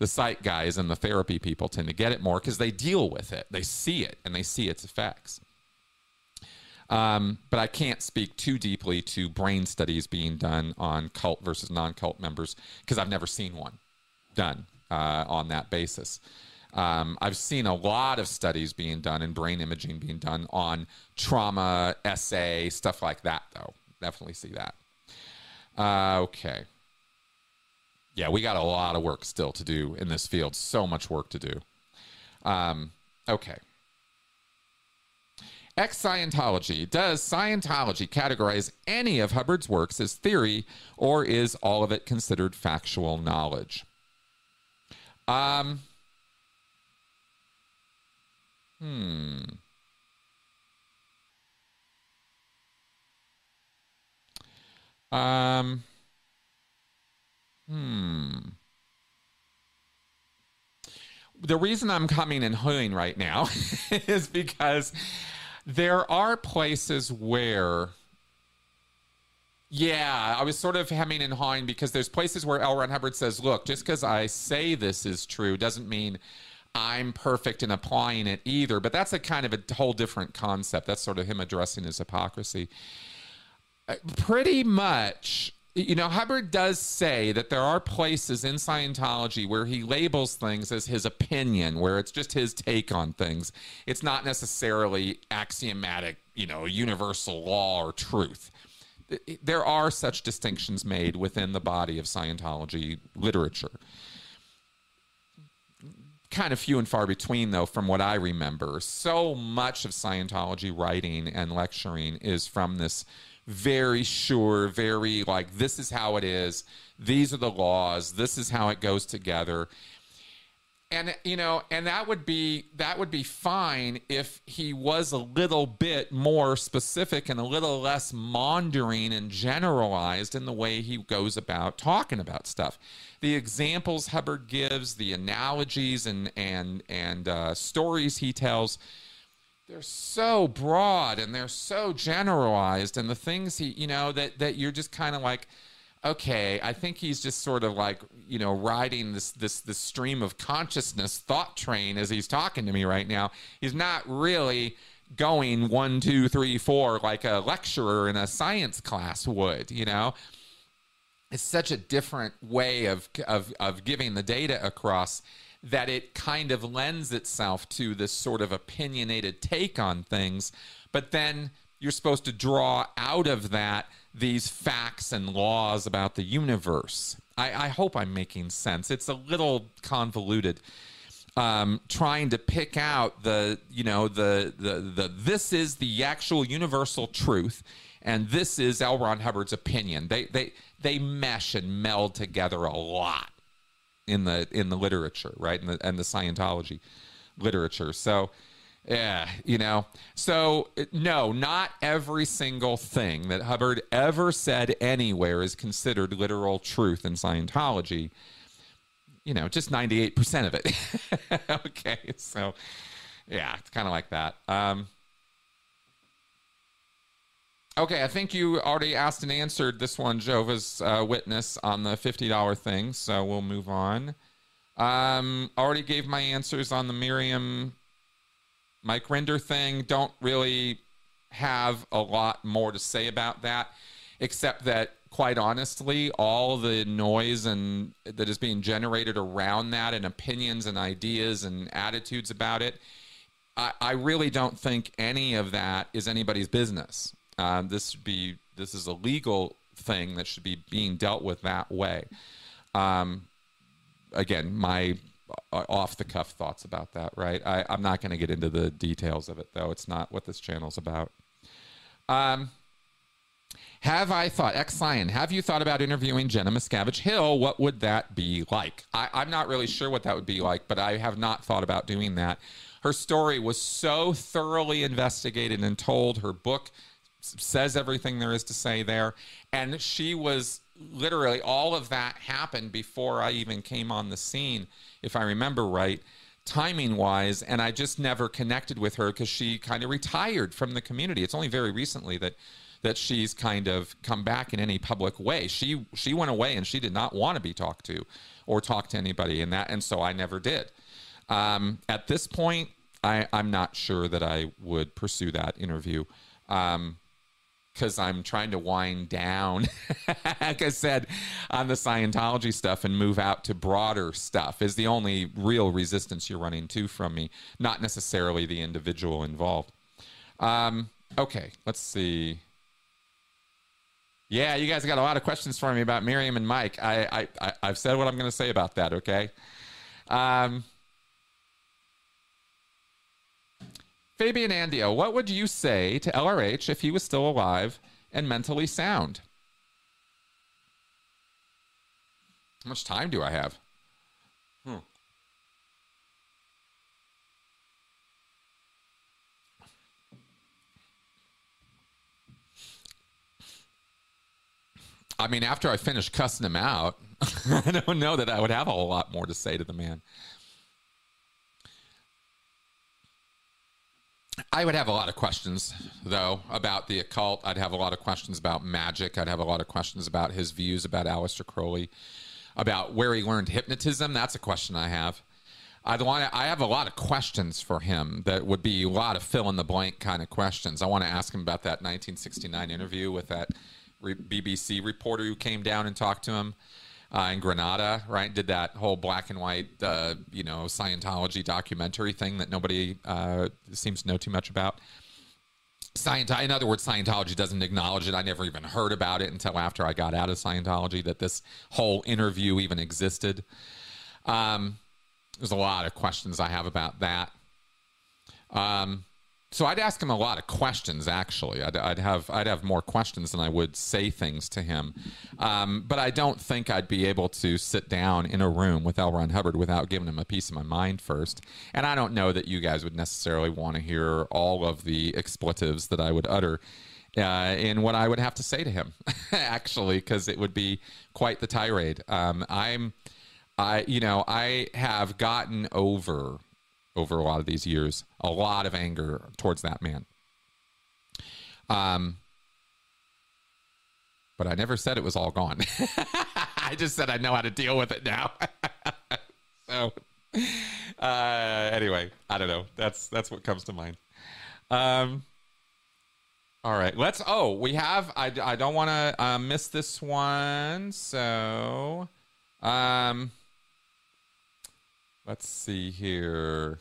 The psych guys and the therapy people tend to get it more because they deal with it. They see it, and they see its effects. Um, but I can't speak too deeply to brain studies being done on cult versus non-cult members because I've never seen one done uh, on that basis. Um, I've seen a lot of studies being done and brain imaging being done on trauma, S A, stuff like that, though. Definitely see that. Uh, okay. Yeah, we got a lot of work still to do in this field. So much work to do. Um, okay. Ex-Scientology. Does Scientology categorize any of Hubbard's works as theory, or is all of it considered factual knowledge? Um, hmm. Um... Hmm. The reason I'm coming and hooing right now is because there are places where, yeah, I was sort of hemming and hawing because there's places where L. Ron Hubbard says, look, just because I say this is true doesn't mean I'm perfect in applying it either. But that's a kind of a whole different concept. That's sort of him addressing his hypocrisy. Uh, pretty much... You know, Hubbard does say that there are places in Scientology where he labels things as his opinion, where it's just his take on things. It's not necessarily axiomatic, you know, universal law or truth. There are such distinctions made within the body of Scientology literature. Kind of few and far between, though, from what I remember. So much of Scientology writing and lecturing is from this very sure, very like, this is how it is, these are the laws, this is how it goes together. And, you know, and that would be, that would be fine if he was a little bit more specific and a little less maundering and generalized in the way he goes about talking about stuff. The examples Hubbard gives, the analogies and, and, and uh, stories he tells, they're so broad and they're so generalized, and the things he, you know, that, that you're just kind of like, okay, I think he's just sort of like, you know, riding this, this, this stream of consciousness thought train as he's talking to me right now. He's not really going one, two, three, four, like a lecturer in a science class would, you know. It's such a different way of, of, of giving the data across that it kind of lends itself to this sort of opinionated take on things, but then you're supposed to draw out of that these facts and laws about the universe. I, I hope I'm making sense. It's a little convoluted. Um, trying to pick out the, you know, the, the, the, this is the actual universal truth, and this is L. Ron Hubbard's opinion. They, they, they mesh and meld together a lot in the in the literature, right, and the, and the Scientology literature. So Yeah, you know, so no, not every single thing that Hubbard ever said anywhere is considered literal truth in Scientology. You know, just ninety-eight percent of it. Okay, so yeah, it's kind of like that. Um, okay, I think you already asked and answered this one, Jehovah's uh, Witness, on the fifty dollar thing, so we'll move on. Um, already gave my answers on the Miriam... Mike Render thing. Don't really have a lot more to say about that, except that, quite honestly, all the noise and that is being generated around that, and opinions and ideas and attitudes about it, I, I really don't think any of that is anybody's business. Um, this should be this is a legal thing that should be being dealt with that way. Um, again, my. Off-the-cuff thoughts about that, right? I, I'm not going to get into the details of it, though. It's not what this channel's about. Um, have I thought, X-Lion, have you thought about interviewing Jenna Miscavige-Hill? What would that be like? I, I'm not really sure what that would be like, but I have not thought about doing that. Her story was so thoroughly investigated and told. Her book says everything there is to say there, and she was... literally all of that happened before I even came on the scene, if I remember right, timing wise, and I just never connected with her because she kind of retired from the community. It's only very recently that that she's kind of come back in any public way. She she went away and she did not want to be talked to or talk to anybody in that, and so I never did. Um, at this point, I, I'm not sure that I would pursue that interview. Um, because I'm trying to wind down, like I said, on the Scientology stuff and move out to broader stuff is the only real resistance you're running to from me, not necessarily the individual involved. Um, okay, let's see. Yeah, you guys got a lot of questions for me about Miriam and Mike. I, I, I, I've said what I'm going to say about that, okay? Um... Fabian Andio, what would you say to L R H if he was still alive and mentally sound? How much time do I have? Hmm. I mean, after I finish cussing him out, I don't know that I would have a whole lot more to say to the man. I would have a lot of questions, though, about the occult. I'd have a lot of questions about magic. I'd have a lot of questions about his views about Aleister Crowley, about where he learned hypnotism. That's a question I have. I'd want to, I have a lot of questions for him that would be a lot of fill-in-the-blank kind of questions. I want to ask him about that nineteen sixty-nine interview with that re- B B C reporter who came down and talked to him uh, in Granada, right? Did that whole black and white, uh, you know, Scientology documentary thing that nobody uh, seems to know too much about. Scientology, in other words, Scientology doesn't acknowledge it. I never even heard about it until after I got out of Scientology that this whole interview even existed. Um, there's a lot of questions I have about that. Um, so I'd ask him a lot of questions, actually. I'd, I'd have I'd have more questions than I would say things to him. Um, but I don't think I'd be able to sit down in a room with L. Ron Hubbard without giving him a piece of my mind first. And I don't know that you guys would necessarily want to hear all of the expletives that I would utter uh, in what I would have to say to him, actually, because it would be quite the tirade. Um, I'm, I you know, I have gotten over... over a lot of these years, a lot of anger towards that man. Um, but I never said it was all gone. I just said I know how to deal with it now. So, uh, anyway, I don't know. That's that's what comes to mind. Um, all right, let's. Oh, we have. I I don't want to uh, miss this one. So, um. Let's see here.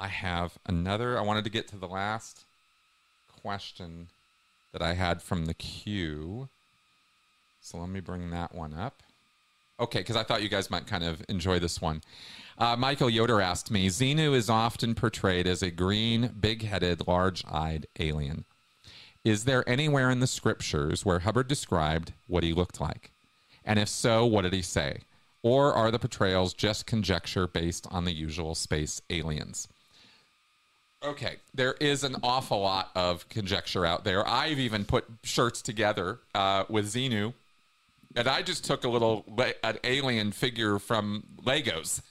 I have another. I wanted to get to the last question that I had from the queue. So let me bring that one up. Okay, because I thought you guys might kind of enjoy this one. Uh, Michael Yoder asked me, Xenu is often portrayed as a green, big-headed, large-eyed alien. Is there anywhere in the scriptures where Hubbard described what he looked like? And if so, what did he say? Or are the portrayals just conjecture based on the usual space aliens? Okay, there is an awful lot of conjecture out there. I've even put shirts together uh, with Xenu, and I just took a little an alien figure from Legos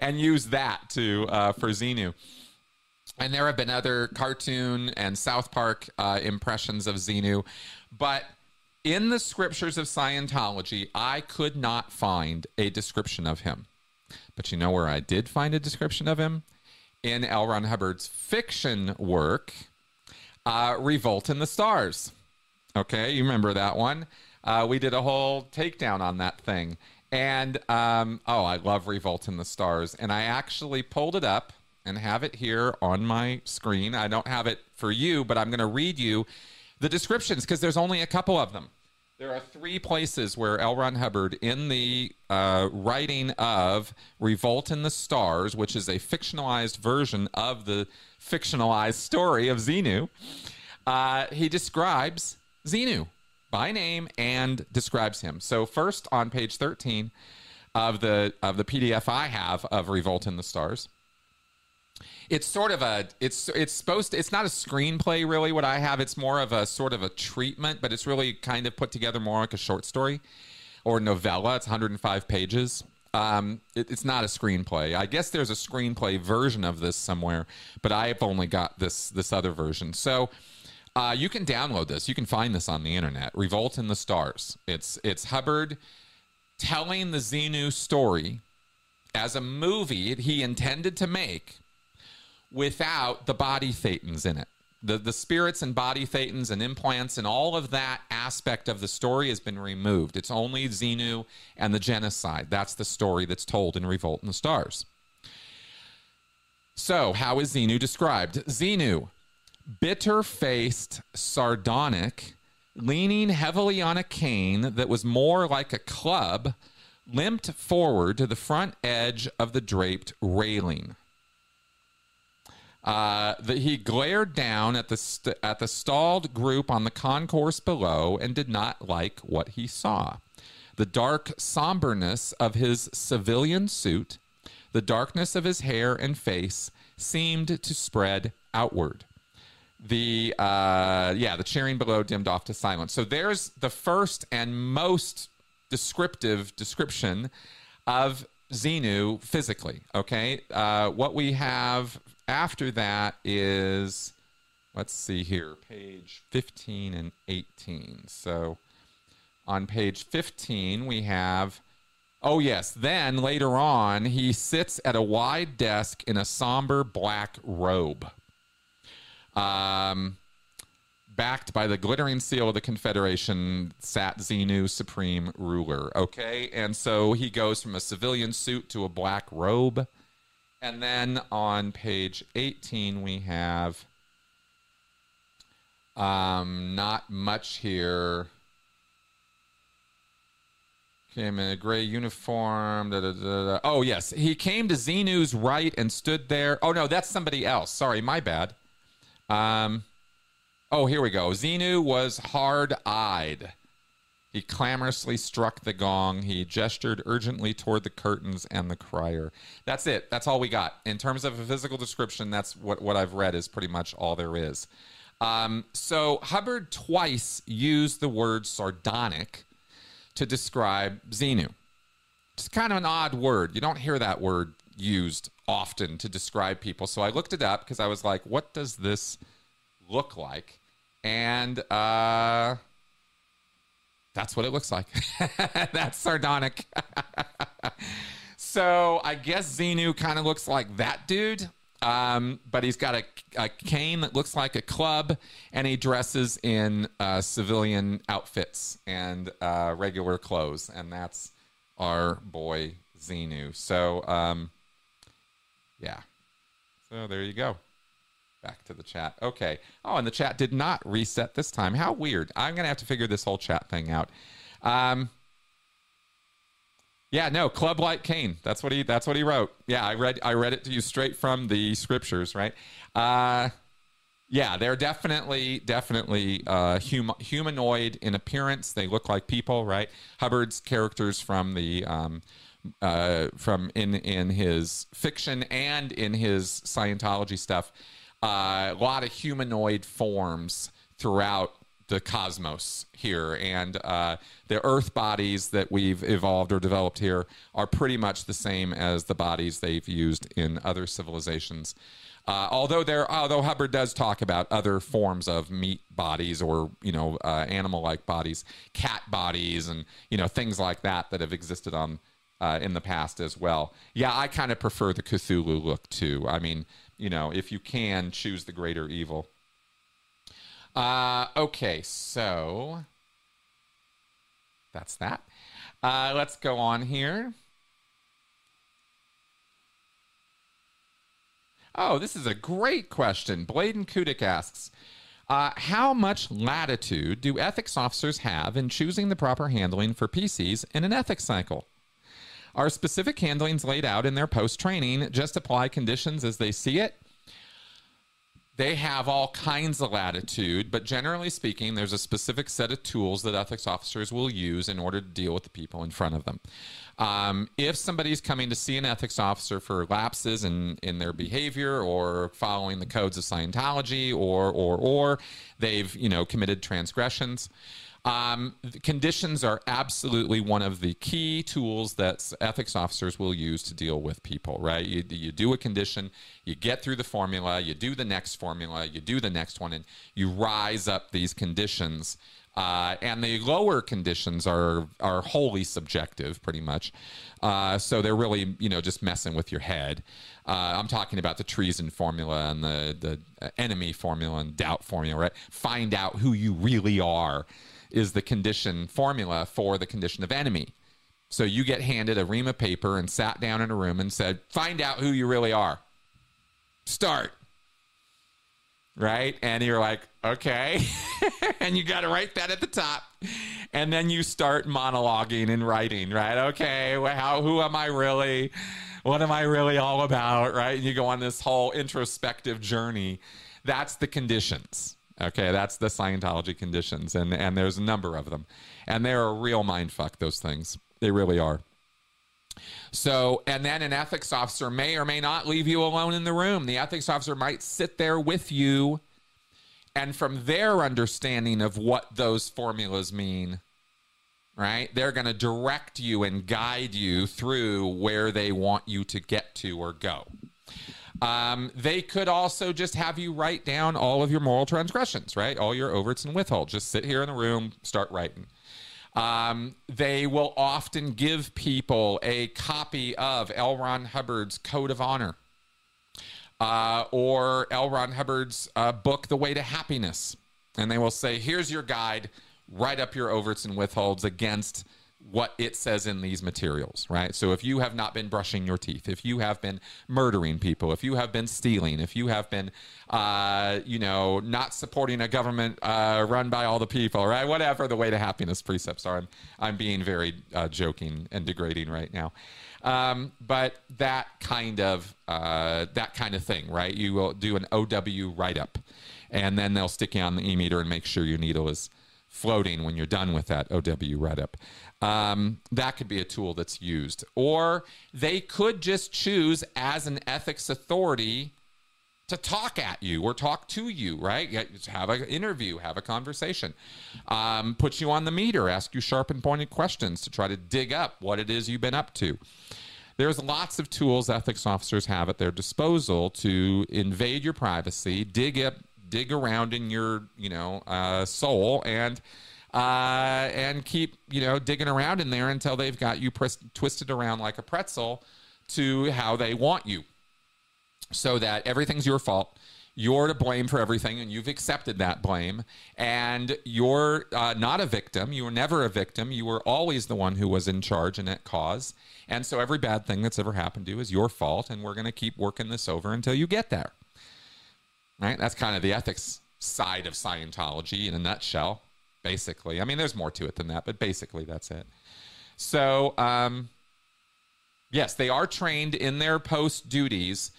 and used that to uh, for Xenu. And there have been other cartoon and South Park uh, impressions of Xenu, but in the scriptures of Scientology, I could not find a description of him. But you know where I did find a description of him? In L. Ron Hubbard's fiction work, uh, Revolt in the Stars. Okay, you remember that one. Uh, we did a whole takedown on that thing. And, um, oh, I love Revolt in the Stars. And I actually pulled it up and have it here on my screen. I don't have it for you, but I'm going to read you the descriptions, because there's only a couple of them. There are three places where L. Ron Hubbard, in the uh, writing of Revolt in the Stars, which is a fictionalized version of the fictionalized story of Xenu, uh, he describes Xenu by name and describes him. So first on page thirteen of the, of the P D F I have of Revolt in the Stars, it's sort of a, it's, it's supposed to, it's not a screenplay really what I have. It's more of a sort of a treatment, but it's really kind of put together more like a short story or novella. It's one hundred five pages. Um, it, it's not a screenplay. I guess there's a screenplay version of this somewhere, but I have only got this, this other version. So uh, you can download this. You can find this on the internet, Revolt in the Stars. It's, it's Hubbard telling the Xenu story as a movie he intended to make, without the body thetans in it. The, the spirits and body thetans and implants and all of that aspect of the story has been removed. It's only Xenu and the genocide. That's the story that's told in Revolt in the Stars. So how is Xenu described? Xenu, bitter-faced, sardonic, leaning heavily on a cane that was more like a club, limped forward to the front edge of the draped railing. Uh, that he glared down at the st at the stalled group on the concourse below and did not like what he saw. The dark somberness of his civilian suit, the darkness of his hair and face seemed to spread outward. The, uh, yeah, the cheering below dimmed off to silence. So there's the first and most descriptive description of Xenu physically, okay? Uh, what we have after that is, let's see here, page fifteen and eighteen. So on page fifteen, we have, oh yes, then later on, he sits at a wide desk in a somber black robe, um, backed by the glittering seal of the Confederation, sat Xenu, supreme ruler. Okay, and so he goes from a civilian suit to a black robe. And then on page eighteen, we have um, not much here. Came in a gray uniform. Da, da, da, da. Oh, yes. He came to Xenu's right and stood there. Oh, no, that's somebody else. Sorry, my bad. Um, oh, here we go. Xenu was hard-eyed. He clamorously struck the gong. He gestured urgently toward the curtains and the crier. That's it. That's all we got. In terms of a physical description, that's what, what I've read is pretty much all there is. Um, so Hubbard twice used the word sardonic to describe Xenu. It's kind of an odd word. You don't hear that word used often to describe people. So I looked it up because I was like, what does this look like? And... Uh, that's what it looks like. That's sardonic. So I guess Xenu kind of looks like that dude, um, but he's got a, a cane that looks like a club, and he dresses in uh, civilian outfits and uh, regular clothes, and that's our boy Xenu. So, um, yeah. So there you go. Back to the chat. Okay. Oh, and the chat did not reset this time. How weird. I'm going to have to figure this whole chat thing out. Um, yeah, no, club like Cain. That's what he, that's what he wrote. Yeah. I read, I read it to you straight from the scriptures, right? Uh, Yeah, they're definitely, definitely uh, hum humanoid in appearance. They look like people, right? Hubbard's characters from the um, uh, from in in his fiction and in his Scientology stuff, uh, a lot of humanoid forms throughout the cosmos here, and uh, the Earth bodies that we've evolved or developed here are pretty much the same as the bodies they've used in other civilizations. Uh, although there, although Hubbard does talk about other forms of meat bodies or, you know, uh, animal-like bodies, cat bodies, and, you know, things like that that have existed on uh, in the past as well. Yeah, I kind of prefer the Cthulhu look too. I mean, you know, if you can choose the greater evil. Uh, okay, so that's that. Uh, let's go on here. Oh, this is a great question. Bladen Kudik asks, uh, how much latitude do ethics officers have in choosing the proper handling for P Cs in an ethics cycle? Are specific handlings laid out in their post-training? Just apply conditions as they see it? They have all kinds of latitude, but generally speaking, there's a specific set of tools that ethics officers will use in order to deal with the people in front of them. Um, if somebody's coming to see an ethics officer for lapses in, in their behavior or following the codes of Scientology or, or, or they've, you know, committed transgressions, um, the conditions are absolutely one of the key tools that ethics officers will use to deal with people, right? You, you do a condition, you get through the formula, you do the next formula, you do the next one, and you rise up these conditions. Uh, and the lower conditions are are wholly subjective, pretty much. Uh, so they're really, you know, just messing with your head. Uh, I'm talking about the treason formula and the, the enemy formula and doubt formula, right? Find out who you really are is the condition formula for the condition of enemy. So you get handed a ream of paper and sat down in a room and said, find out who you really are. Start. Right? And you're like, okay. And you got to write that at the top. And then you start monologuing and writing, right? Okay, well, how, who am I really? What am I really all about, right? And you go on this whole introspective journey. That's the conditions, okay? That's the Scientology conditions, and, and there's a number of them. And they're a real mindfuck, those things. They really are. So, and then an ethics officer may or may not leave you alone in the room. The ethics officer might sit there with you, and from their understanding of what those formulas mean, right, they're going to direct you and guide you through where they want you to get to or go. Um, they could also just have you write down all of your moral transgressions, right, all your overts and withholds. Just sit here in the room, start writing. Um, they will often give people a copy of L. Ron Hubbard's Code of Honor uh, or L. Ron Hubbard's uh, book, The Way to Happiness. And they will say, here's your guide, write up your overts and withholds against what it says in these materials, right? So if you have not been brushing your teeth, if you have been murdering people, if you have been stealing, if you have been, uh, you know, not supporting a government uh, run by all the people, right? Whatever the Way to Happiness precepts are. I'm, I'm being very uh, joking and degrading right now. Um, but that kind of, uh, that kind of thing, right? You will do an O W write-up, and then they'll stick you on the e-meter and make sure your needle is floating when you're done with that O W write-up. Um, that could be a tool that's used. Or they could just choose as an ethics authority to talk at you or talk to you, right? Have an interview, have a conversation, um, put you on the meter, ask you sharp and pointed questions to try to dig up what it is you've been up to. There's lots of tools ethics officers have at their disposal to invade your privacy, dig up, dig around in your, you know, uh, soul and Uh, and keep, you know, digging around in there until they've got you twisted around like a pretzel to how they want you, so that everything's your fault. You're to blame for everything, and you've accepted that blame. And you're uh, not a victim. You were never a victim. You were always the one who was in charge and at cause. And so every bad thing that's ever happened to you is your fault, and we're going to keep working this over until you get there. Right? That's kind of the ethics side of Scientology in a nutshell. Basically, I mean, there's more to it than that, but basically that's it. So, um, yes, they are trained in their post duties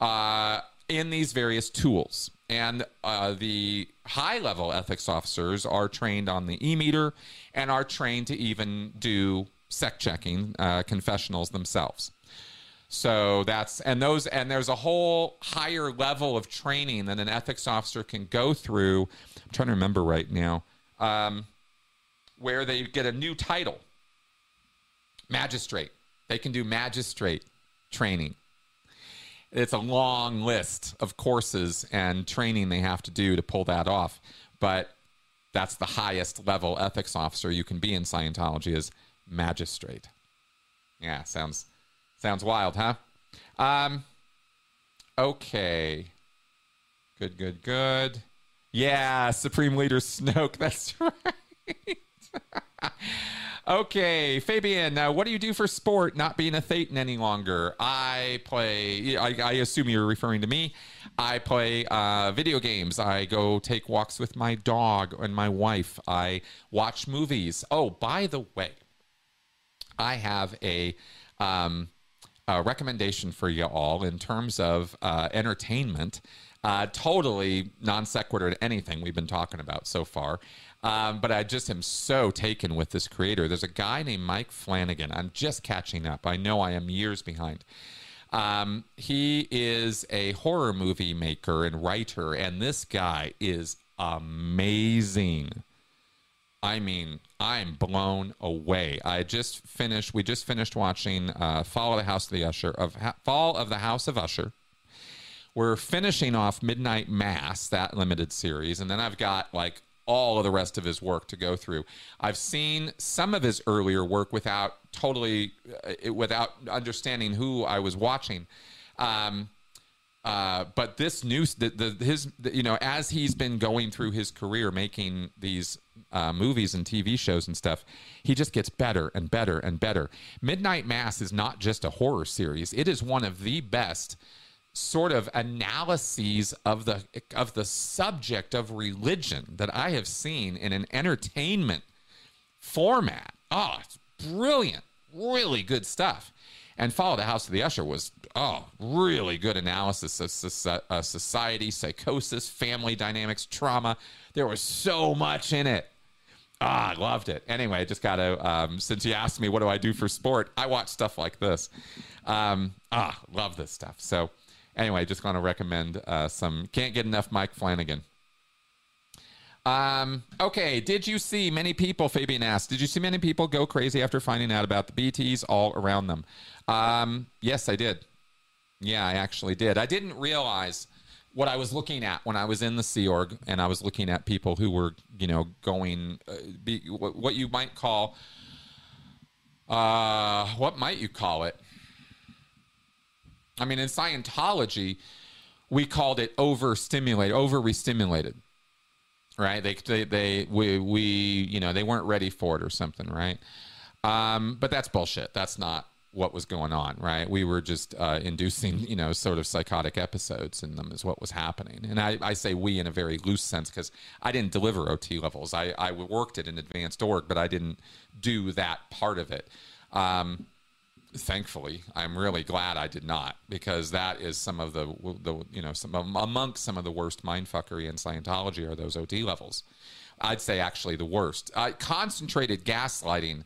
uh, in these various tools. And uh, the high-level ethics officers are trained on the e-meter and are trained to even do sec-checking uh, confessionals themselves. So that's, and those, and there's a whole higher level of training that an ethics officer can go through. I'm trying to remember right now, um, where they get a new title, magistrate. They can do magistrate training. It's a long list of courses and training they have to do to pull that off. But that's the highest level ethics officer you can be in Scientology, is magistrate. Yeah, sounds sounds wild, huh? Um, okay. Good, good, good. Yeah, Supreme Leader Snoke. That's right. Okay, Fabian, uh, what do you do for sport, not being a Thetan any longer? I play, I, I assume you're referring to me. I play uh, video games. I go take walks with my dog and my wife. I watch movies. Oh, by the way, I have a, um, a recommendation for you all in terms of uh, entertainment. Uh, totally non sequitur to anything we've been talking about so far. Um, but I just am so taken with this creator. There's a guy named Mike Flanagan. I'm just catching up. I know I am years behind. Um, he is a horror movie maker and writer, and this guy is amazing. I mean, I'm blown away. I just finished, we just finished watching uh, Fall of the House of the Usher, of ha Fall of the House of Usher. We're finishing off Midnight Mass, that limited series, and then I've got like all of the rest of his work to go through. I've seen some of his earlier work without totally, uh, without understanding who I was watching. Um, uh, but this new, the, the, his, the, you know, as he's been going through his career, making these uh, movies and T V shows and stuff, he just gets better and better and better. Midnight Mass is not just a horror series. It is one of the best sort of analyses of the of the subject of religion that I have seen in an entertainment format. Oh, it's brilliant. Really good stuff. And Follow the House of the Usher was, oh, really good analysis of society, psychosis, family dynamics, trauma. There was so much in it. Ah, I loved it. Anyway, I just got to, um, since you asked me what do I do for sport, I watch stuff like this. Um, ah, love this stuff. So anyway, just going to recommend uh, some. Can't get enough Mike Flanagan. Um, okay, did you see many people, Fabian asked, did you see many people go crazy after finding out about the B Ts all around them? Um, yes, I did. Yeah, I actually did. I didn't realize what I was looking at when I was in the Sea Org, and I was looking at people who were, you know, going, uh, be, what you might call, uh, what might you call it? I mean, in Scientology, we called it overstimulated, over-restimulated, right? They, they, they, we, we, you know, they weren't ready for it or something, right? Um, but that's bullshit. That's not what was going on, right? We were just uh, inducing, you know, sort of psychotic episodes in them is what was happening. And I, I say we in a very loose sense because I didn't deliver O T levels. I, I worked at an advanced org, but I didn't do that part of it. Um, Thankfully, I'm really glad I did not, because that is some of the, the you know, some amongst some of the worst mindfuckery in Scientology are those O T levels. I'd say actually the worst. Uh, concentrated gaslighting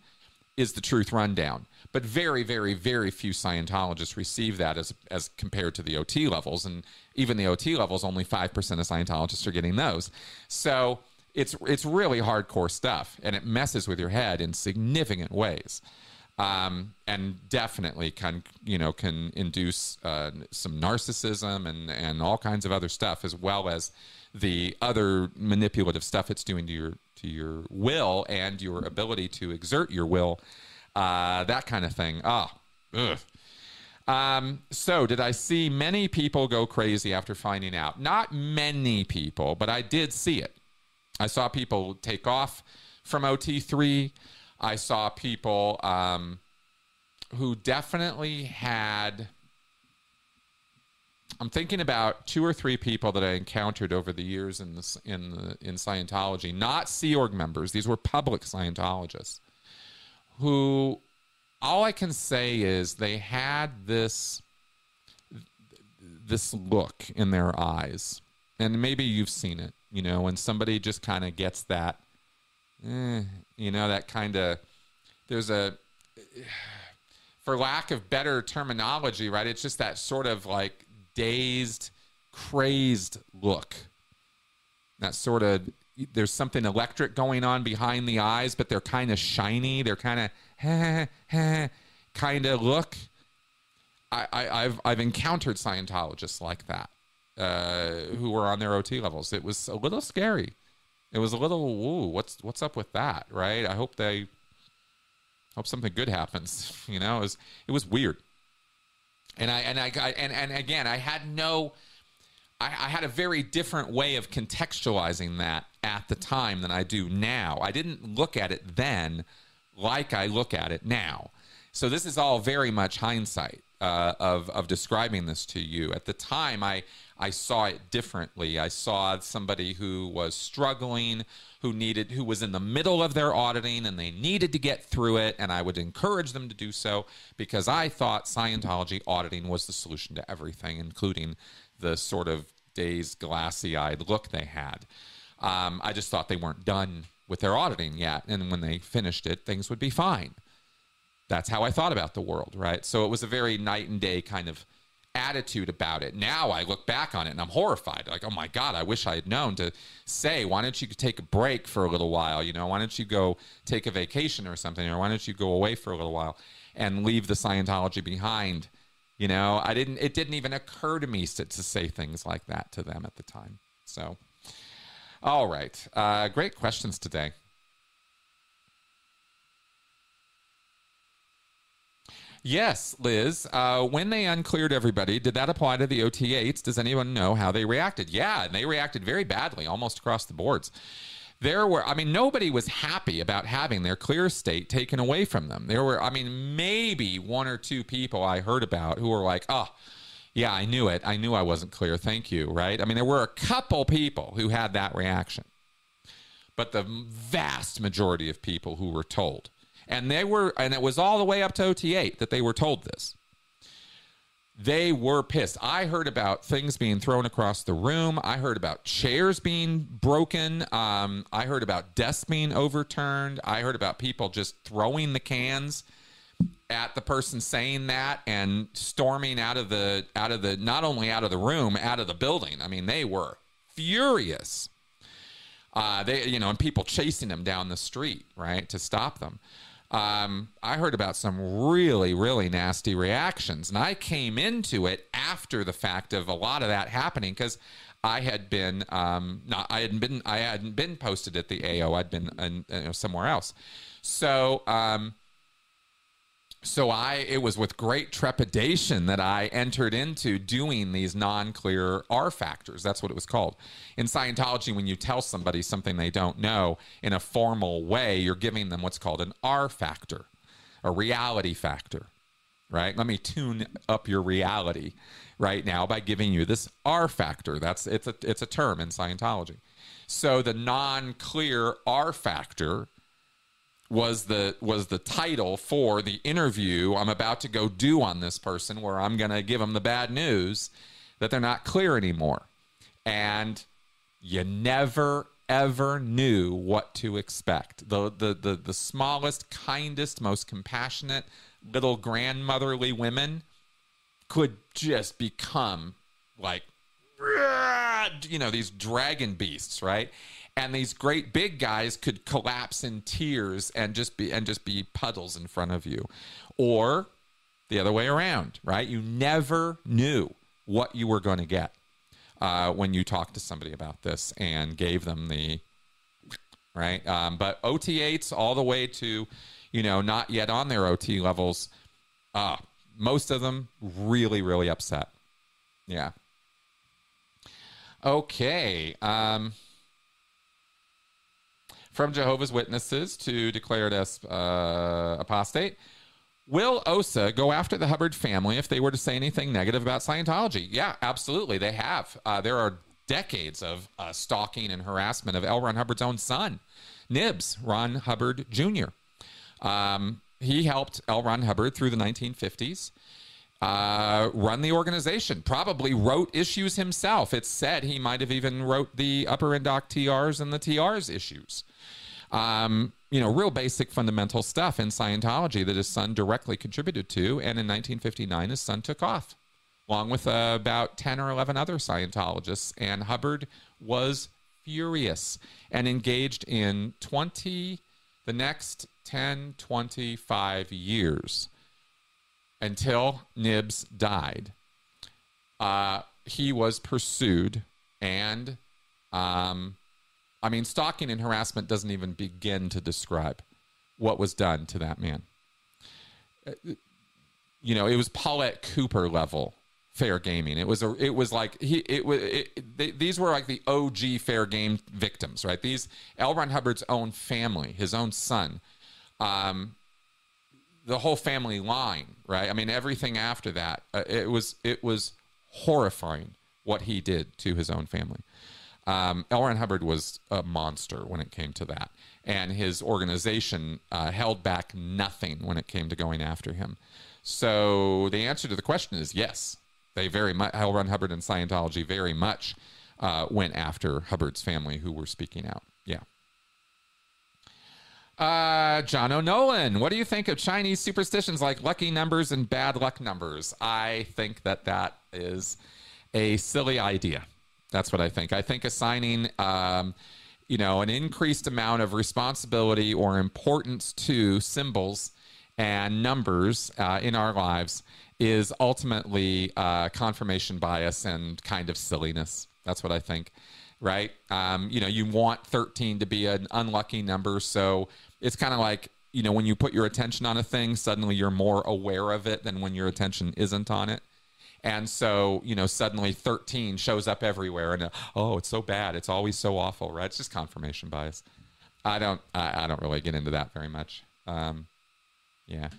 is the truth rundown, but very, very, very few Scientologists receive that as, as compared to the O T levels, and even the O T levels, only five percent of Scientologists are getting those. So it's, it's really hardcore stuff, and it messes with your head in significant ways. Um, and definitely can, you know, can induce uh, some narcissism and, and all kinds of other stuff, as well as the other manipulative stuff it's doing to your, to your will and your ability to exert your will, uh, that kind of thing. Ah, ugh. Um, so did I see many people go crazy after finding out? Not many people, but I did see it. I saw people take off from O T three. I saw people um, who definitely had, I'm thinking about two or three people that I encountered over the years in, the, in, the, in Scientology, not Sea Org members. These were public Scientologists who, all I can say is they had this, this look in their eyes. And maybe you've seen it, you know, when somebody just kind of gets that, eh, you know, that kind of, there's a, for lack of better terminology, right? It's just that sort of like dazed, crazed look. That sort of, there's something electric going on behind the eyes, but they're kind of shiny. They're kind of, eh, eh, kind of look. I, I, I've, I've encountered Scientologists like that. Uh, who were on their O T levels. It was a little scary. It was a little, ooh, what's what's up with that, right? I hope they, hope something good happens. You know, it was, it was weird. And I and I and and again, I had no, I, I had a very different way of contextualizing that at the time than I do now. I didn't look at it then, like I look at it now. So this is all very much hindsight uh, of of describing this to you. At the time, I. I saw it differently. I saw somebody who was struggling, who needed, who was in the middle of their auditing and they needed to get through it. And I would encourage them to do so because I thought Scientology auditing was the solution to everything, including the sort of dazed, glassy-eyed look they had. Um, I just thought they weren't done with their auditing yet. And when they finished it, things would be fine. That's how I thought about the world, right? So it was a very night and day kind of attitude about it. Now I look back on it and I'm horrified. Like, oh my God, I wish I had known to say, why don't you take a break for a little while? You know, why don't you go take a vacation or something? Or why don't you go away for a little while and leave the Scientology behind? You know, I didn't, it didn't even occur to me to, to say things like that to them at the time. So, all right. Uh, great questions today. Yes, Liz. Uh, when they uncleared everybody, did that apply to the O T eights? Does anyone know how they reacted? Yeah, and they reacted very badly, almost across the boards. There were, I mean, nobody was happy about having their clear state taken away from them. There were, I mean, maybe one or two people I heard about who were like, oh, yeah, I knew it. I knew I wasn't clear. Thank you, right? I mean, there were a couple people who had that reaction. But the vast majority of people who were told, And they were, and it was all the way up to O T eight that they were told this. They were pissed. I heard about things being thrown across the room. I heard about chairs being broken. Um, I heard about desks being overturned. I heard about people just throwing the cans at the person saying that and storming out of the, out of the, not only out of the room, out of the building. I mean, they were furious. Uh, they, you know, and people chasing them down the street, right, to stop them. Um, I heard about some really, really nasty reactions, and I came into it after the fact of a lot of that happening because I had been, um, not, I hadn't been, I hadn't been posted at the A O. I'd been in, you know, somewhere else. So, um, so I, it was with great trepidation that I entered into doing these non-clear R factors. That's what it was called. In Scientology, when you tell somebody something they don't know in a formal way, you're giving them what's called an R factor, a reality factor, right? Let me tune up your reality right now by giving you this R factor. That's, it's a, it's a term in Scientology. So the non-clear R factor was the was the title for the interview I'm about to go do on this person, where I'm going to give them the bad news that they're not clear anymore. And you never, ever knew what to expect. The, the, the, the smallest, kindest, most compassionate little grandmotherly women could just become like, you know, these dragon beasts, right? And these great big guys could collapse in tears and just be and just be puddles in front of you, or the other way around, right? You never knew what you were going to get uh, when you talked to somebody about this and gave them the right. Um, but O T eights all the way to, you know, not yet on their O T levels. Uh, most of them really, really upset. Yeah. Okay. Um, From Jehovah's Witnesses to declared as uh, apostate. Will O S A go after the Hubbard family if they were to say anything negative about Scientology? Yeah, absolutely. They have. Uh, there are decades of uh, stalking and harassment of L. Ron Hubbard's own son, Nibs, Ron Hubbard Junior Um, he helped L. Ron Hubbard through the nineteen fifties. uh, run the organization, probably wrote issues himself. It's said he might have even wrote the upper indoc T Rs and the T Rs issues. Um, you know, real basic fundamental stuff in Scientology that his son directly contributed to. And in nineteen fifty-nine, his son took off, along with uh, about ten or eleven other Scientologists. And Hubbard was furious and engaged in twenty, the next ten, twenty-five years until Nibs died. Uh, he was pursued and, um, I mean, stalking and harassment doesn't even begin to describe what was done to that man. You know, it was Paulette Cooper level fair gaming. It was a, it was like he, it was, it, it, they, these were like the O G fair game victims, right? These L. Ron Hubbard's own family, his own son, um, the whole family line, right? I mean, everything after that, uh, it was, it was horrifying what he did to his own family. Um, L. Ron Hubbard was a monster when it came to that. And his organization uh, held back nothing when it came to going after him. So the answer to the question is yes. They very much, L. Ron Hubbard and Scientology very much uh, went after Hubbard's family who were speaking out. Yeah. Uh, John O'Nolan, what do you think of Chinese superstitions like lucky numbers and bad luck numbers? I think that that is a silly idea. That's what I think. I think assigning, um, you know, an increased amount of responsibility or importance to symbols and numbers uh, in our lives is ultimately uh, confirmation bias and kind of silliness. That's what I think, right? Um, you know, you want thirteen to be an unlucky number, so it's kind of like, you know, when you put your attention on a thing, suddenly you're more aware of it than when your attention isn't on it. And so, you know, suddenly thirteen shows up everywhere and, uh, oh, it's so bad. It's always so awful, right? It's just confirmation bias. I don't, I, I don't really get into that very much. Um, yeah.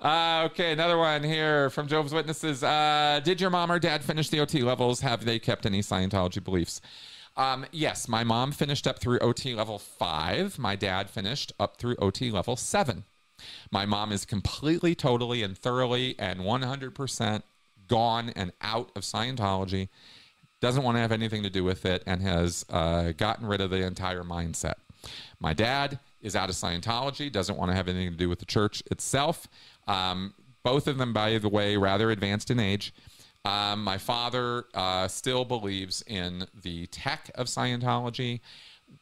uh, okay. Another one here from Jehovah's Witnesses. Uh, did your mom or dad finish the O T levels? Have they kept any Scientology beliefs? Um, yes. My mom finished up through O T level five. My dad finished up through O T level seven. My mom is completely, totally, and thoroughly and one hundred percent gone and out of Scientology, doesn't want to have anything to do with it, and has uh, gotten rid of the entire mindset. My dad is out of Scientology, doesn't want to have anything to do with the church itself. Um, both of them, by the way, rather advanced in age. Um, my father uh, still believes in the tech of Scientology.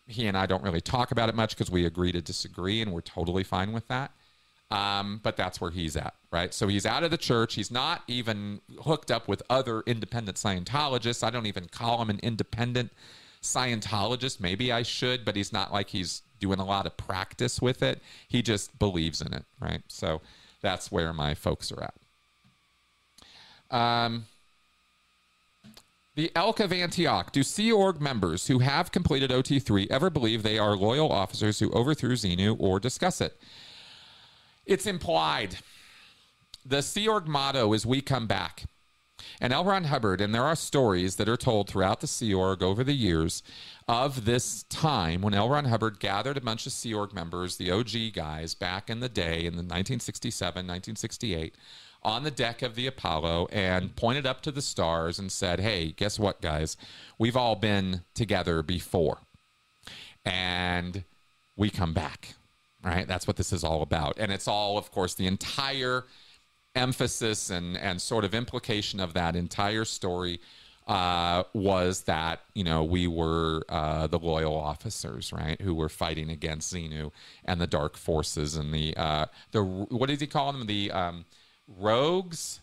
He and I don't really talk about it much because we agree to disagree, and we're totally fine with that. Um, but that's where he's at, right? So he's out of the church. He's not even hooked up with other independent Scientologists. I don't even call him an independent Scientologist. Maybe I should, but he's not like he's doing a lot of practice with it. He just believes in it, right? So that's where my folks are at. Um... The Elk of Antioch, do Sea Org members who have completed O T three ever believe they are loyal officers who overthrew Xenu or discuss it? It's implied. The Sea Org motto is we come back. And L. Ron Hubbard, and there are stories that are told throughout the Sea Org over the years of this time when L. Ron Hubbard gathered a bunch of Sea Org members, the O G guys, back in the day in the nineteen sixty-seven, nineteen sixty-eight, on the deck of the Apollo and pointed up to the stars and said, hey, guess what, guys? We've all been together before, and we come back, right? That's what this is all about. And it's all, of course, the entire emphasis and, and sort of implication of that entire story uh, was that, you know, we were uh, the loyal officers, right, who were fighting against Xenu and the dark forces and the, uh, the what did he call them? The... Um, rogues.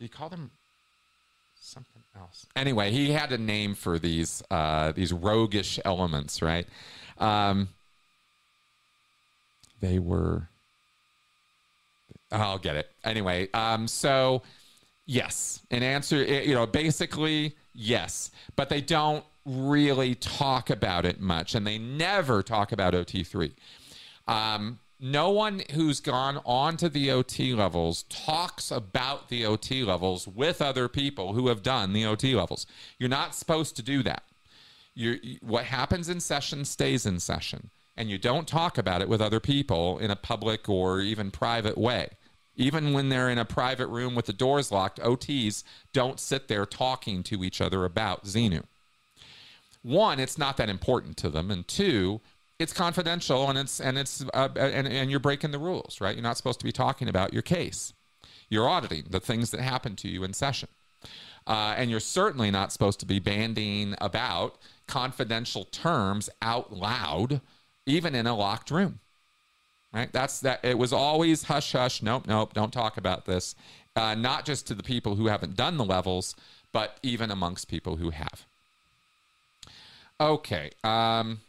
You call them something else. Anyway, he had a name for these uh these roguish elements, right? Um they were, I'll get it anyway. Um so yes, in answer, you know, basically yes, but they don't really talk about it much, and they never talk about O T three. um No one who's gone on to the O T levels talks about the O T levels with other people who have done the O T levels. You're not supposed to do that. You're, you, what happens in session stays in session. and you don't talk about it with other people in a public or even private way, even when they're in a private room with the doors locked, O Ts don't sit there talking to each other about Xenu. One, it's not that important to them, and two, it's confidential, and it's and it's uh, and and you're breaking the rules, right? You're not supposed to be talking about your case. You're auditing the things that happen to you in session, uh, and you're certainly not supposed to be bandying about confidential terms out loud, even in a locked room. Right? That's that. It was always hush hush. Nope, nope. Don't talk about this. Uh, not just to the people who haven't done the levels, but even amongst people who have. Okay. Um,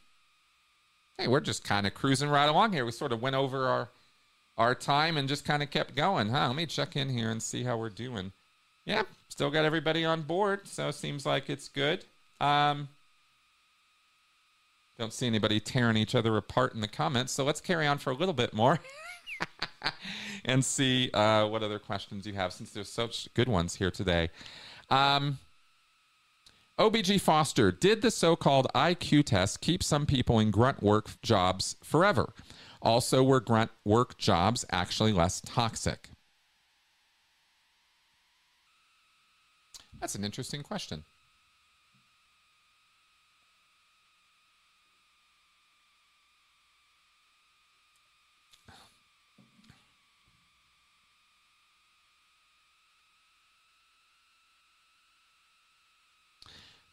hey, we're just kind of cruising right along here. We sort of went over our our time and just kind of kept going, huh? Let me check in here and see how we're doing. Yeah, still got everybody on board, so seems like it's good. Um, don't see anybody tearing each other apart in the comments, so let's carry on for a little bit more and see uh, what other questions you have, since there's such good ones here today. Um, O B G Foster, did the so-called I Q test keep some people in grunt work jobs forever? Also, were grunt work jobs actually less toxic? That's an interesting question.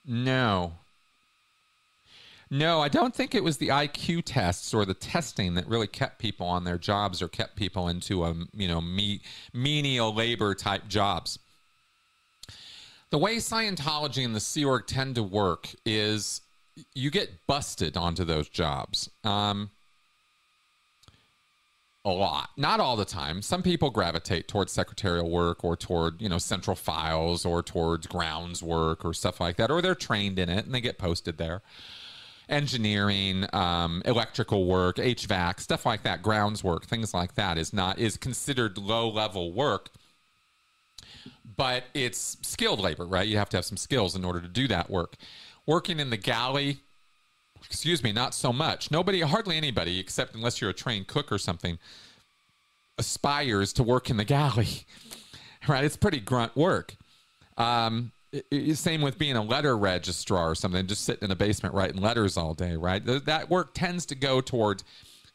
No. No, I don't think it was the I Q tests or the testing that really kept people on their jobs or kept people into a, you know, me, menial labor type jobs. The way Scientology and the Sea Org tend to work is you get busted onto those jobs. Um, a lot. Not all the time. Some people gravitate towards secretarial work or toward, you know, central files or towards grounds work or stuff like that, or they're trained in it and they get posted there. Engineering, um, electrical work, H V A C, stuff like that, grounds work, things like that is not is considered low-level work, but it's skilled labor, right? You have to have some skills in order to do that work. Working in the galley, excuse me, not so much. Nobody, hardly anybody, except unless you're a trained cook or something, aspires to work in the galley, right? It's pretty grunt work. Um, it, it, same with being a letter registrar or something, just sitting in a basement writing letters all day, right? Th- that work tends to go toward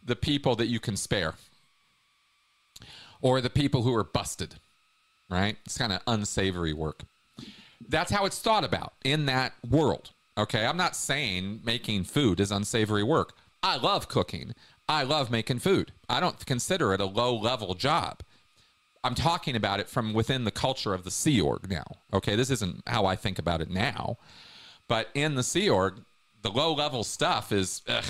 the people that you can spare or the people who are busted, right? It's kind of unsavory work. That's how it's thought about in that world. Okay, I'm not saying making food is unsavory work. I love cooking. I love making food. I don't consider it a low-level job. I'm talking about it from within the culture of the Sea Org now. Okay, this isn't how I think about it now. But in the Sea Org, the low-level stuff is, ugh,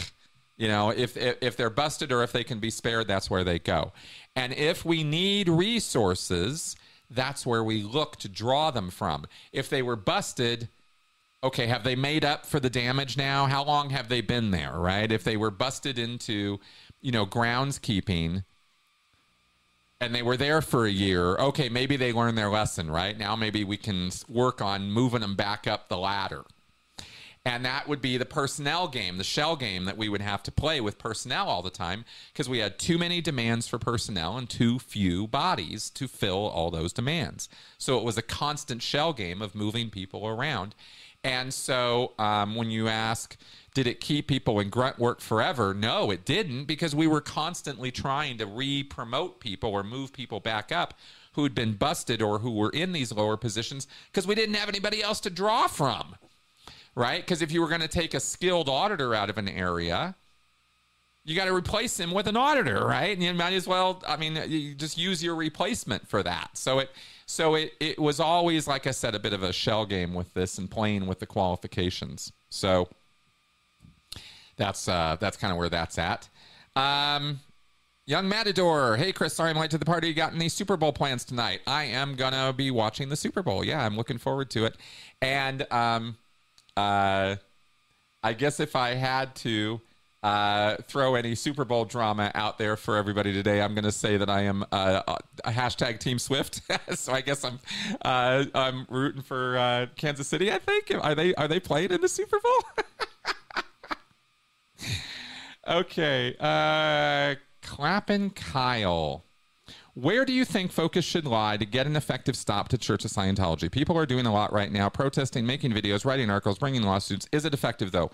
you know, if, if if they're busted or if they can be spared, that's where they go. And if we need resources, that's where we look to draw them from. If they were busted... Okay, have they made up for the damage now? How long have they been there, right? If they were busted into, you know, groundskeeping and they were there for a year, okay, maybe they learned their lesson, right? Now maybe we can work on moving them back up the ladder. And that would be the personnel game, the shell game that we would have to play with personnel all the time because we had too many demands for personnel and too few bodies to fill all those demands. So it was a constant shell game of moving people around. And so um, when you ask, did it keep people in grunt work forever? No, it didn't, because we were constantly trying to re-promote people or move people back up who had been busted or who were in these lower positions because we didn't have anybody else to draw from, right? Because if you were going to take a skilled auditor out of an area, you got to replace him with an auditor, right? And you might as well, I mean, you just use your replacement for that. So it... So it, it was always, like I said, a bit of a shell game with this and playing with the qualifications. So that's uh, that's kind of where that's at. Um, Young Matador. Hey, Chris, sorry I'm late to the party. You got any Super Bowl plans tonight? I am going to be watching the Super Bowl. Yeah, I'm looking forward to it. And um, uh, I guess if I had to... Uh, throw any Super Bowl drama out there for everybody today, I'm going to say that I am uh, a hashtag Team Swift. So I guess I'm uh, I'm rooting for uh, Kansas City. I think are they are they playing in the Super Bowl? Okay. Uh, Clappin' Kyle. Where do you think focus should lie to get an effective stop to Church of Scientology? People are doing a lot right now, protesting, making videos, writing articles, bringing lawsuits. Is it effective, though?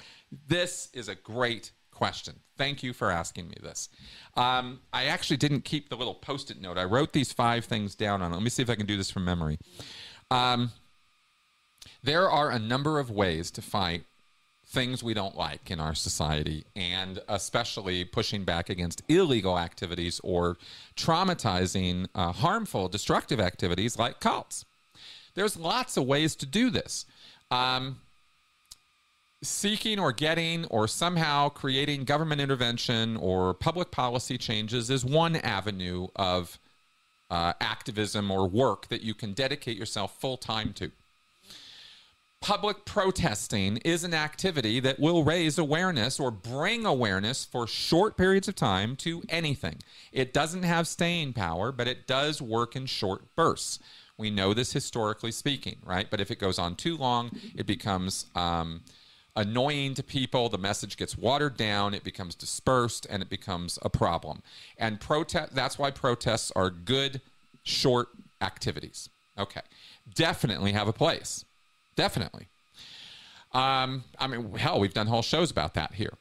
This is a great question. Thank you for asking me this. Um, I actually didn't keep the little post-it note. I wrote these five things down on it. Let me see if I can do this from memory. Um, there are a number of ways to fight things we don't like in our society, and especially pushing back against illegal activities or traumatizing, uh, harmful, destructive activities like cults. There's lots of ways to do this. Um, seeking or getting or somehow creating government intervention or public policy changes is one avenue of uh, activism or work that you can dedicate yourself full-time to. Public protesting is an activity that will raise awareness or bring awareness for short periods of time to anything. It doesn't have staying power, but it does work in short bursts. We know this historically speaking, right? But if it goes on too long, it becomes um, annoying to people. The message gets watered down, it becomes dispersed, and it becomes a problem. And protest, that's why protests are good, short activities. Okay. Definitely have a place. Definitely. Um, I mean, hell, we've done whole shows about that here.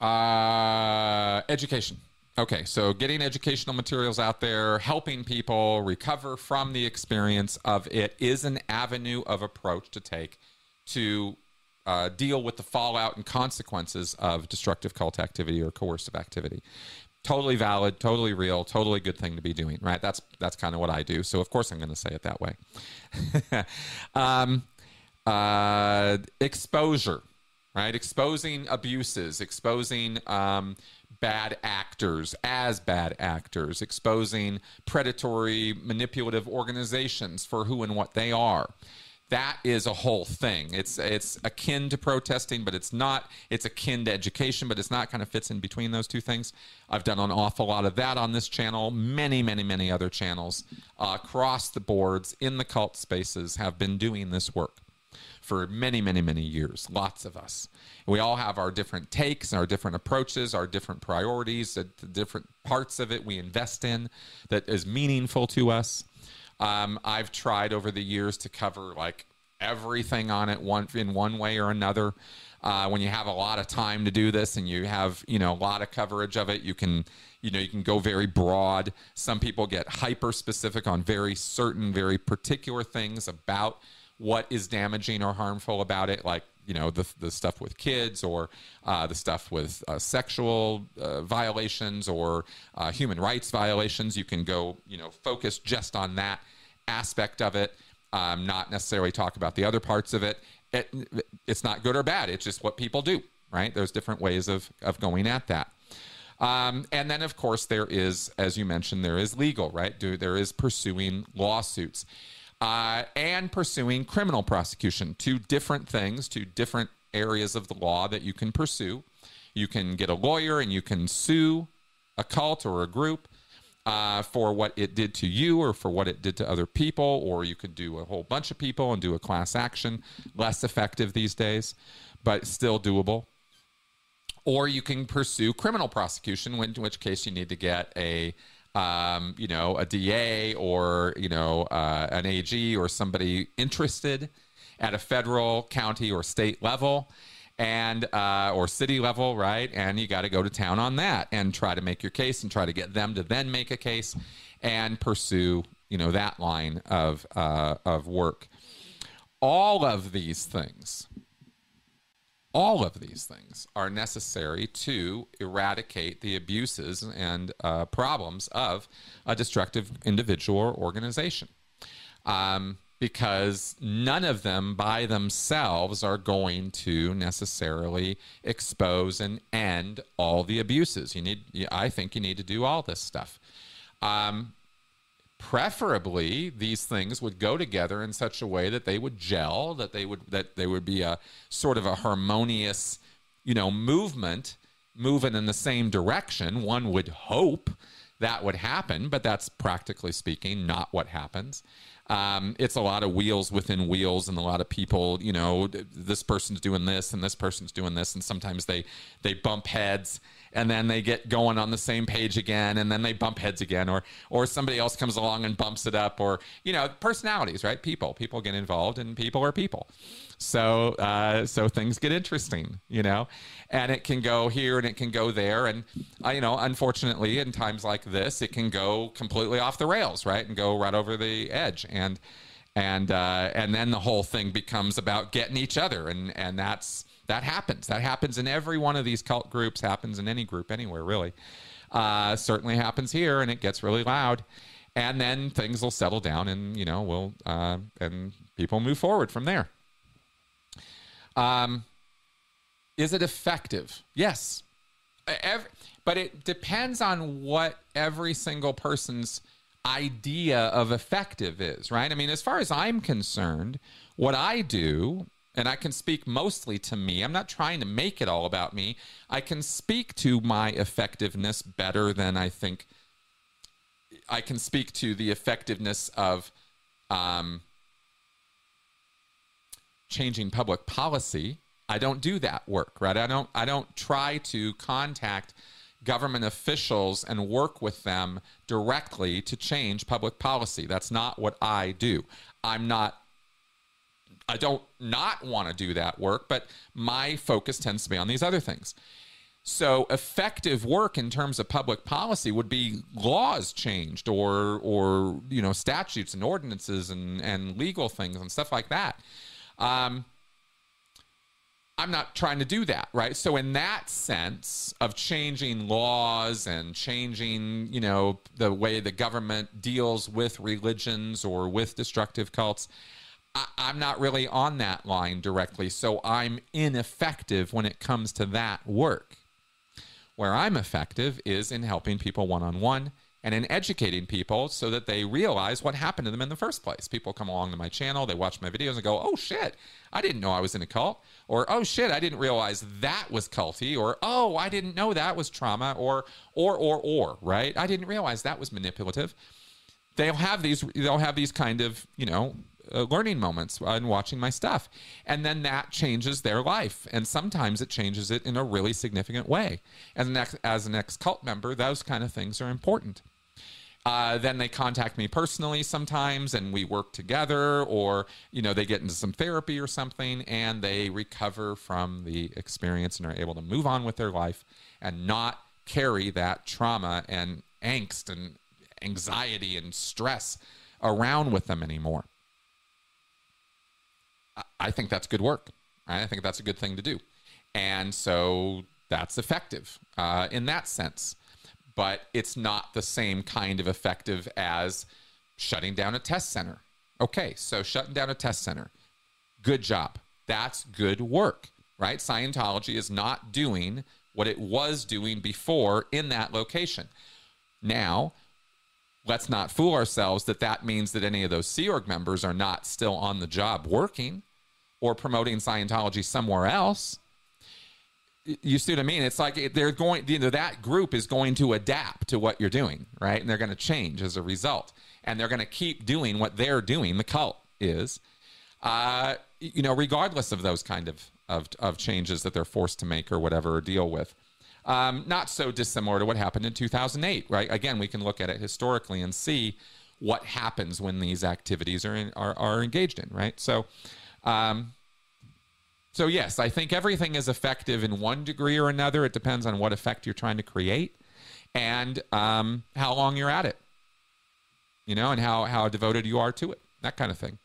Uh, education. Okay, so getting educational materials out there, helping people recover from the experience of it is an avenue of approach to take to uh, deal with the fallout and consequences of destructive cult activity or coercive activity. Totally valid, totally real, totally good thing to be doing, right? That's that's kind of what I do. So, of course, I'm going to say it that way. um, uh, exposure, right? Exposing abuses, exposing um, bad actors as bad actors, exposing predatory, manipulative organizations for who and what they are. That is a whole thing. It's it's akin to protesting, but it's not. It's akin to education, but it's not. Kind of fits in between those two things. I've done an awful lot of that on this channel. Many, many, many other channels uh, across the boards in the cult spaces have been doing this work for many, many, many years. Lots of us. We all have our different takes, our different approaches, our different priorities, the different parts of it we invest in that is meaningful to us. Um, I've tried over the years to cover like everything on it one in one way or another. Uh, when you have a lot of time to do this and you have, you know, a lot of coverage of it, you can, you know, you can go very broad. Some people get hyper specific on very certain, very particular things about what is damaging or harmful about it. Like, you know, the, the stuff with kids or uh, the stuff with uh, sexual uh, violations or uh, human rights violations. You can go, you know, focus just on that aspect of it, um, not necessarily talk about the other parts of it. it. It's not good or bad. It's just what people do, right? There's different ways of, of going at that. Um, and then, of course, there is, as you mentioned, there is legal, right? Do, there is pursuing lawsuits. Uh, and pursuing criminal prosecution. Two different things, two different areas of the law that you can pursue. You can get a lawyer and you can sue a cult or a group uh, for what it did to you or for what it did to other people, or you could do a whole bunch of people and do a class action. Less effective these days, but still doable. Or you can pursue criminal prosecution, in which case you need to get a... Um, you know, a D A or, you know, uh, an A G or somebody interested at a federal, county, or state level and uh, or city level, right? And you got to go to town on that and try to make your case and try to get them to then make a case and pursue, you know, that line of uh, of work. All of these things, all of these things are necessary to eradicate the abuses and uh, problems of a destructive individual or organization, um, because none of them by themselves are going to necessarily expose and end all the abuses. You need, I think you need to do all this stuff. Um, Preferably, these things would go together in such a way that they would gel, that they would that they would be a sort of a harmonious, you know, movement moving in the same direction. One would hope that would happen, but that's practically speaking not what happens. Um, it's a lot of wheels within wheels, and a lot of people, you know, this person's doing this and this person's doing this, and sometimes they they bump heads, and then they get going on the same page again, and then they bump heads again, or or somebody else comes along and bumps it up, or, you know, personalities, right? People, people get involved, and people are people. So uh, so things get interesting, you know, and it can go here and it can go there. And, uh, you know, unfortunately, in times like this, it can go completely off the rails, right, and go right over the edge. And and uh, and then the whole thing becomes about getting each other. And, and that's that happens. That happens in every one of these cult groups, happens in any group anywhere, really. Uh, certainly happens here, and it gets really loud. And then things will settle down, and, you know, we'll uh, and people move forward from there. Um, is it effective? Yes. Every, but it depends on what every single person's idea of effective is, right? I mean, as far as I'm concerned, what I do, and I can speak mostly to me, I'm not trying to make it all about me. I can speak to my effectiveness better than I think I can speak to the effectiveness of, um, changing public policy. I don't do that work, right? I don't I don't try to contact government officials and work with them directly to change public policy. That's not what I do. I'm not I don't not want to do that work, but my focus tends to be on these other things. So effective work in terms of public policy would be laws changed, or or you know, statutes and ordinances and and legal things and stuff like that. Um, I'm not trying to do that, right? So in that sense of changing laws and changing, you know, the way the government deals with religions or with destructive cults, I- I'm not really on that line directly. So I'm ineffective when it comes to that work. Where I'm effective is in helping people one-on-one and in educating people so that they realize what happened to them in the first place. People come along to my channel, they watch my videos and go, oh shit, I didn't know I was in a cult. Or, oh shit, I didn't realize that was culty. Or, oh, I didn't know that was trauma. Or, or, or, or, right? I didn't realize that was manipulative. They'll have these, they'll have these kind of, you know, uh, learning moments in watching my stuff. And then that changes their life. And sometimes it changes it in a really significant way. As an ex, as an ex-cult member, those kind of things are important. Uh, then they contact me personally sometimes, and we work together, or, you know, they get into some therapy or something, and they recover from the experience and are able to move on with their life and not carry that trauma and angst and anxiety and stress around with them anymore. I think that's good work. Right? I think that's a good thing to do. And so that's effective uh, in that sense. But it's not the same kind of effective as shutting down a test center. Okay, so shutting down a test center. Good job. That's good work, right? Scientology is not doing what it was doing before in that location. Now, let's not fool ourselves that that means that any of those Sea Org members are not still on the job working or promoting Scientology somewhere else. You see what I mean? It's like they're going, you know, that group is going to adapt to what you're doing, right? And they're going to change as a result. And they're going to keep doing what they're doing, the cult is, uh, you know, regardless of those kind of, of, of changes that they're forced to make or whatever or deal with. Um, not so dissimilar to what happened in two thousand eight, right? Again, we can look at it historically and see what happens when these activities are in, are, are engaged in, right? So, um, So yes, I think everything is effective in one degree or another. It depends on what effect you're trying to create and um, how long you're at it, you know, and how, how devoted you are to it, that kind of thing.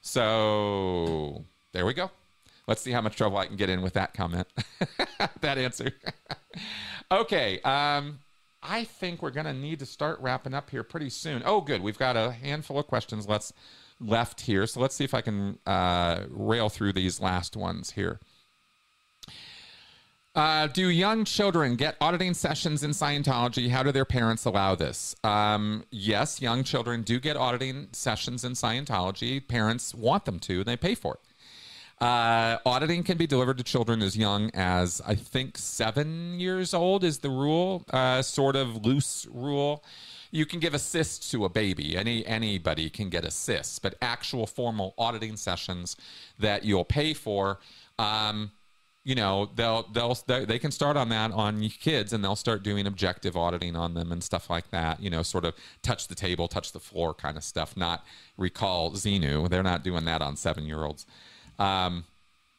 So there we go. Let's see how much trouble I can get in with that comment, that answer. Okay, um, I think we're going to need to start wrapping up here pretty soon. Oh, good. We've got a handful of questions. Let's... left here. So let's see if I can uh, rail through these last ones here. Uh, do young children get auditing sessions in Scientology? How do their parents allow this? Um, yes, young children do get auditing sessions in Scientology. Parents want them to, and they pay for it. Uh, auditing can be delivered to children as young as, I think, seven years old is the rule, uh, sort of loose rule. you can give assists to a baby. Any anybody can get assists, but actual formal auditing sessions that you'll pay for, um, you know, they'll they'll they can start on that on kids, and they'll start doing objective auditing on them and stuff like that. You know, sort of touch the table, touch the floor kind of stuff. Not recall Xenu. They're not doing that on seven-year-olds. Um,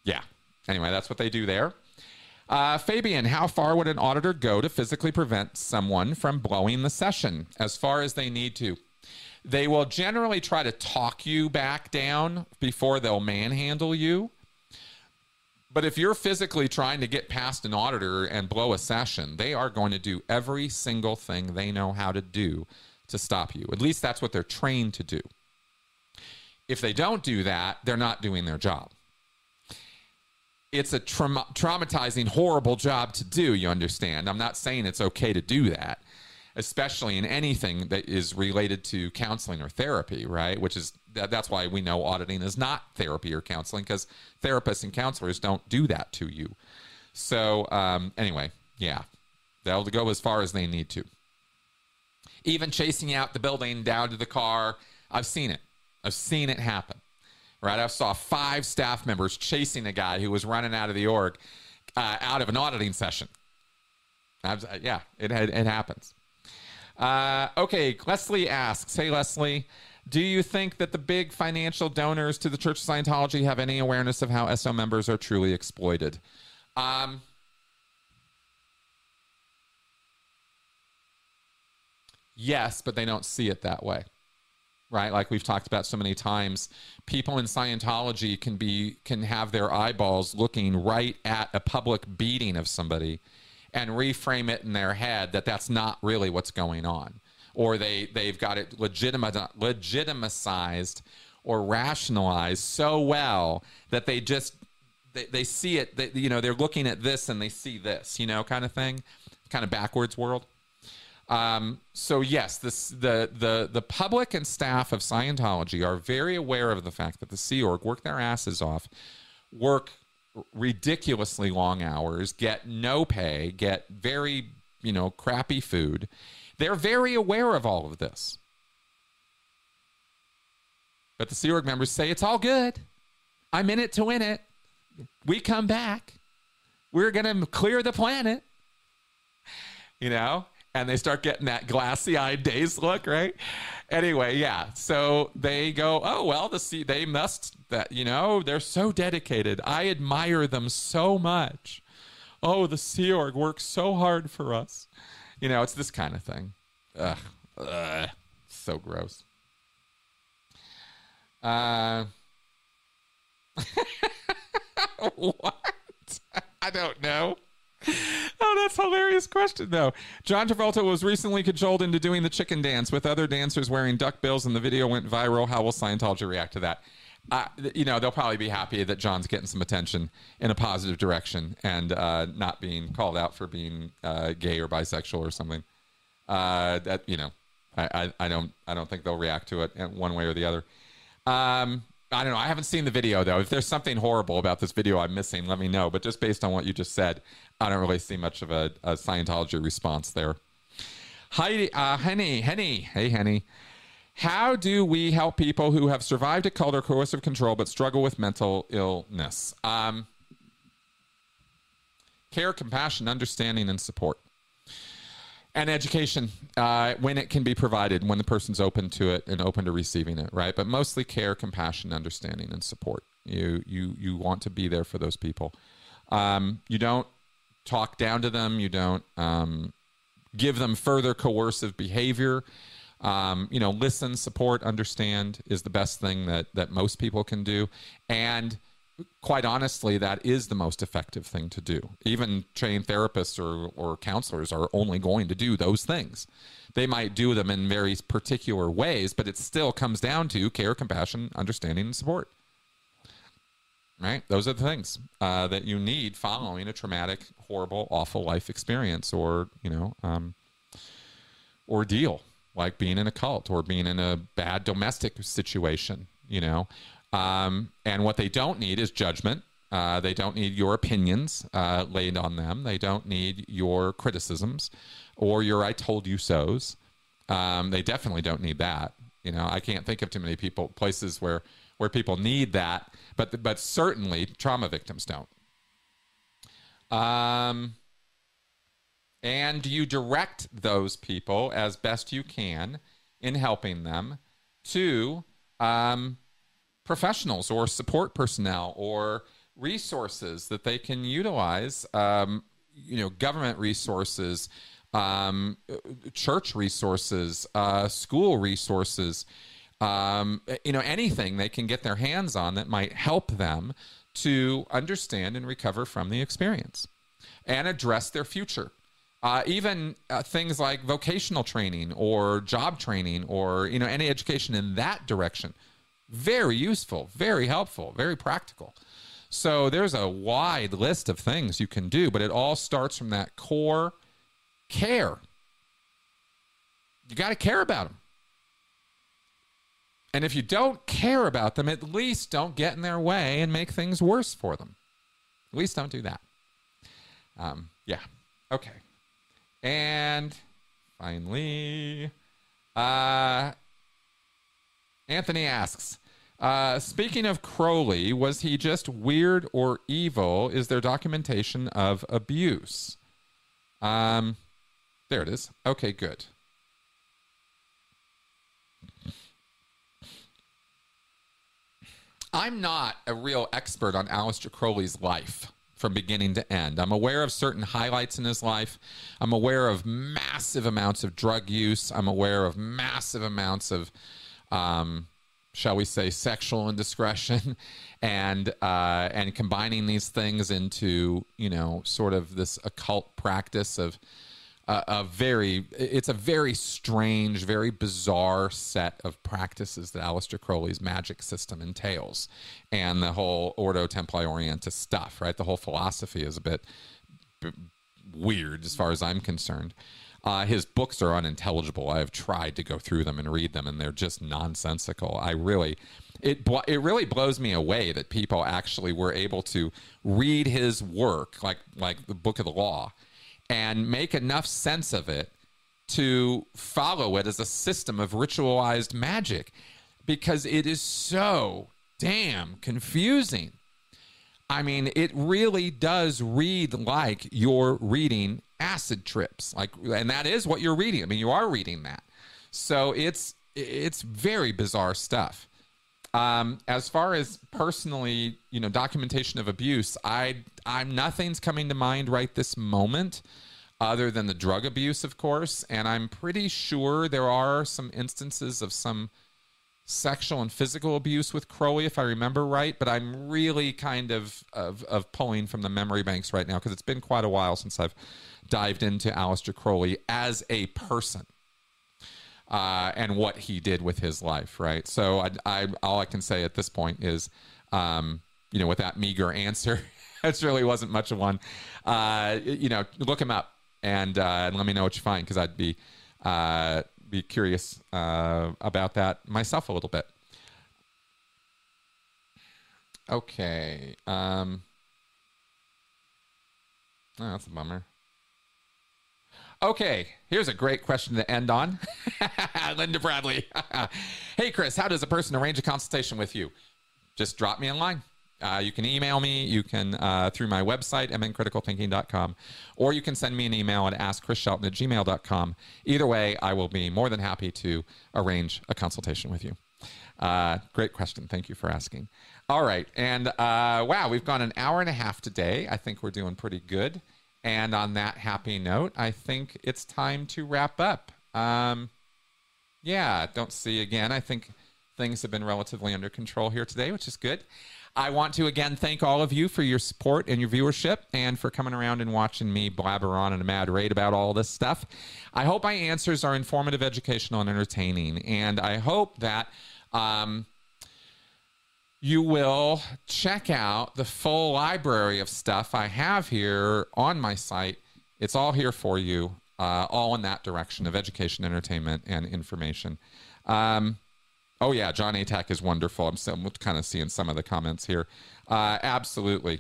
yeah. Anyway, that's what they do there. Uh, Fabian, how far would an auditor go to physically prevent someone from blowing the session? As far as they need to. They will generally try to talk you back down before they'll manhandle you. But if you're physically trying to get past an auditor and blow a session, they are going to do every single thing they know how to do to stop you. At least that's what they're trained to do. If they don't do that, they're not doing their job. It's a trauma traumatizing, horrible job to do, you understand? I'm not saying it's okay to do that, especially in anything that is related to counseling or therapy, right? Which is, that's why we know auditing is not therapy or counseling, because therapists and counselors don't do that to you. So um, anyway, yeah, they'll go as far as they need to. Even chasing out the building down to the car, I've seen it. I've seen it happen. Right, I saw five staff members chasing a guy who was running out of the org, uh, out of an auditing session. I was, uh, yeah, it had, it happens. Uh, okay, Leslie asks, hey Leslie, do you think that the big financial donors to the Church of Scientology have any awareness of how S O members are truly exploited? Um, yes, but they don't see it that way. Right, like we've talked about so many times, people in Scientology can be can have their eyeballs looking right at a public beating of somebody and reframe it in their head that that's not really what's going on, or they they've got it legitimized or rationalized so well that they just they, they see it that, you know, they're looking at this and they see this, you know, kind of thing, kind of backwards world. Um, so yes, this, the, the, the public and staff of Scientology are very aware of the fact that the Sea Org work their asses off, work ridiculously long hours, get no pay, get very, you know, crappy food. They're very aware of all of this. But the Sea Org members say, it's all good. I'm in it to win it. We come back. We're going to clear the planet. You know? And they start getting that glassy-eyed, dazed look, right? Anyway, yeah. So they go, oh, well, the sea, they must, that, you know, they're so dedicated. I admire them so much. Oh, the Sea Org works so hard for us. You know, it's this kind of thing. Ugh. Ugh. So gross. Uh, what? I don't know. Oh, that's a hilarious question, though. John Travolta was recently cajoled into doing the chicken dance with other dancers wearing duck bills, and the video went viral. How will Scientology react to that? Uh, you know, they'll probably be happy that John's getting some attention in a positive direction and uh, not being called out for being uh, gay or bisexual or something. Uh, that, you know, I, I, I don't I don't think they'll react to it one way or the other. Um, I don't know. I haven't seen the video, though. If there's something horrible about this video I'm missing, let me know. But just based on what you just said, I don't really see much of a, a Scientology response there. Hi, uh, Henny, Henny. Hey, Henny. How do we help people who have survived a cult or coercive control but struggle with mental illness? Um, care, compassion, understanding, and support. And education, uh, when it can be provided, when the person's open to it and open to receiving it, right? But mostly care, compassion, understanding, and support. You you you want to be there for those people. Um, you don't talk down to them. You don't um, give them further coercive behavior. Um, you know, listen, support, understand is the best thing that that most people can do. And quite honestly, that is the most effective thing to do. Even trained therapists or, or counselors are only going to do those things. They might do them in very particular ways, but it still comes down to care, compassion, understanding, and support. Right? Those are the things uh, that you need following a traumatic, horrible, awful life experience or, you know, um, ordeal, like being in a cult or being in a bad domestic situation, you know. Um, and what they don't need is judgment. Uh, they don't need your opinions uh, laid on them. They don't need your criticisms or your I told you so's. Um, they definitely don't need that. You know, I can't think of too many people, places where, where people need that, but, but certainly trauma victims don't. Um, and you direct those people as best you can in helping them to um, professionals or support personnel or resources that they can utilize, um, you know, government resources, um, church resources, uh, school resources, um, you know, anything they can get their hands on that might help them to understand and recover from the experience and address their future. Uh, even uh, things like vocational training or job training or, you know, any education in that direction. Very useful, very helpful, very practical. So there's a wide list of things you can do, but it all starts from that core care. You got to care about them. And if you don't care about them, at least don't get in their way and make things worse for them. At least don't do that. Um, yeah. Okay. And finally, uh, Anthony asks, uh, speaking of Crowley, was he just weird or evil? Is there documentation of abuse? Um, there it is. Okay, good. I'm not a real expert on Aleister Crowley's life from beginning to end. I'm aware of certain highlights in his life. I'm aware of massive amounts of drug use. I'm aware of massive amounts of, um, shall we say, sexual indiscretion, and uh, and combining these things into, you know, sort of this occult practice of uh, a very, it's a very strange, very bizarre set of practices that Aleister Crowley's magic system entails, and the whole Ordo Templi Orientis stuff, right? The whole philosophy is a bit b- weird as far as I'm concerned. Uh, his books are unintelligible. I have tried to go through them and read them, and they're just nonsensical. I really, it blo- it really blows me away that people actually were able to read his work, like like the Book of the Law, and make enough sense of it to follow it as a system of ritualized magic, because it is so damn confusing. I mean, it really does read like you're reading acid trips, like, and that is what you're reading. I mean, you are reading that. So it's it's very bizarre stuff. Um, as far as personally, you know, documentation of abuse, I, I'm nothing's coming to mind right this moment, other than the drug abuse, of course. And I'm pretty sure there are some instances of some sexual and physical abuse with Crowley, if I remember right. But I'm really kind of of, of pulling from the memory banks right now, because it's been quite a while since I've dived into Aleister Crowley as a person. Uh, and what he did with his life, right? So I, I, all I can say at this point is, um, you know, with that meager answer, it really wasn't much of one. Uh, you know, look him up and, uh, and let me know what you find, because I'd be uh, be curious uh, about that myself a little bit. Okay. Um, oh, that's a bummer. Okay, here's a great question to end on. Linda Bradley. Hey, Chris, how does a person arrange a consultation with you? Just drop me a line. Uh, you can email me. You can, uh, through my website, m n critical thinking dot com, or you can send me an email at ask chris shelton at gmail dot com. Either way, I will be more than happy to arrange a consultation with you. Uh, great question. Thank you for asking. All right, and uh, wow, we've gone an hour and a half today. I think we're doing pretty good. And on that happy note, I think it's time to wrap up. Um, yeah, don't see again. I think things have been relatively under control here today, which is good. I want to, again, thank all of you for your support and your viewership, and for coming around and watching me blabber on in a mad rate about all this stuff. I hope my answers are informative, educational, and entertaining. And I hope that... Um, you will check out the full library of stuff I have here on my site. It's all here for you, uh, all in that direction of education, entertainment, and information. Um, oh, yeah, John Atack is wonderful. I'm, I'm kind of seeing some of the comments here. Uh, absolutely.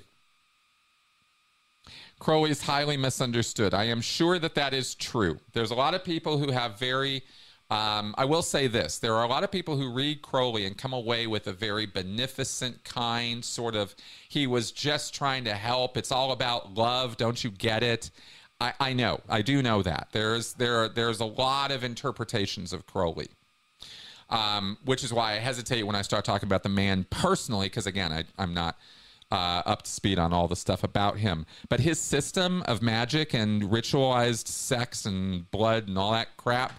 Crowley is highly misunderstood. I am sure that that is true. There's a lot of people who have very... Um, I will say this. There are a lot of people who read Crowley and come away with a very beneficent kind, sort of, he was just trying to help. It's all about love. Don't you get it? I, I know. I do know that. There's, there, there's a lot of interpretations of Crowley, um, which is why I hesitate when I start talking about the man personally, because, again, I, I'm not uh, up to speed on all the stuff about him. But his system of magic and ritualized sex and blood and all that crap,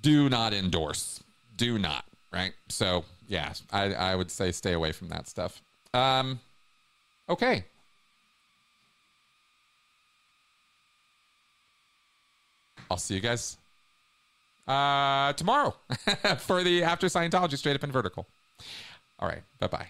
do not endorse. Do not, right? So, yeah, I, I would say stay away from that stuff. Um, okay. I'll see you guys uh, tomorrow for the After Scientology Straight Up and Vertical. All right, bye-bye.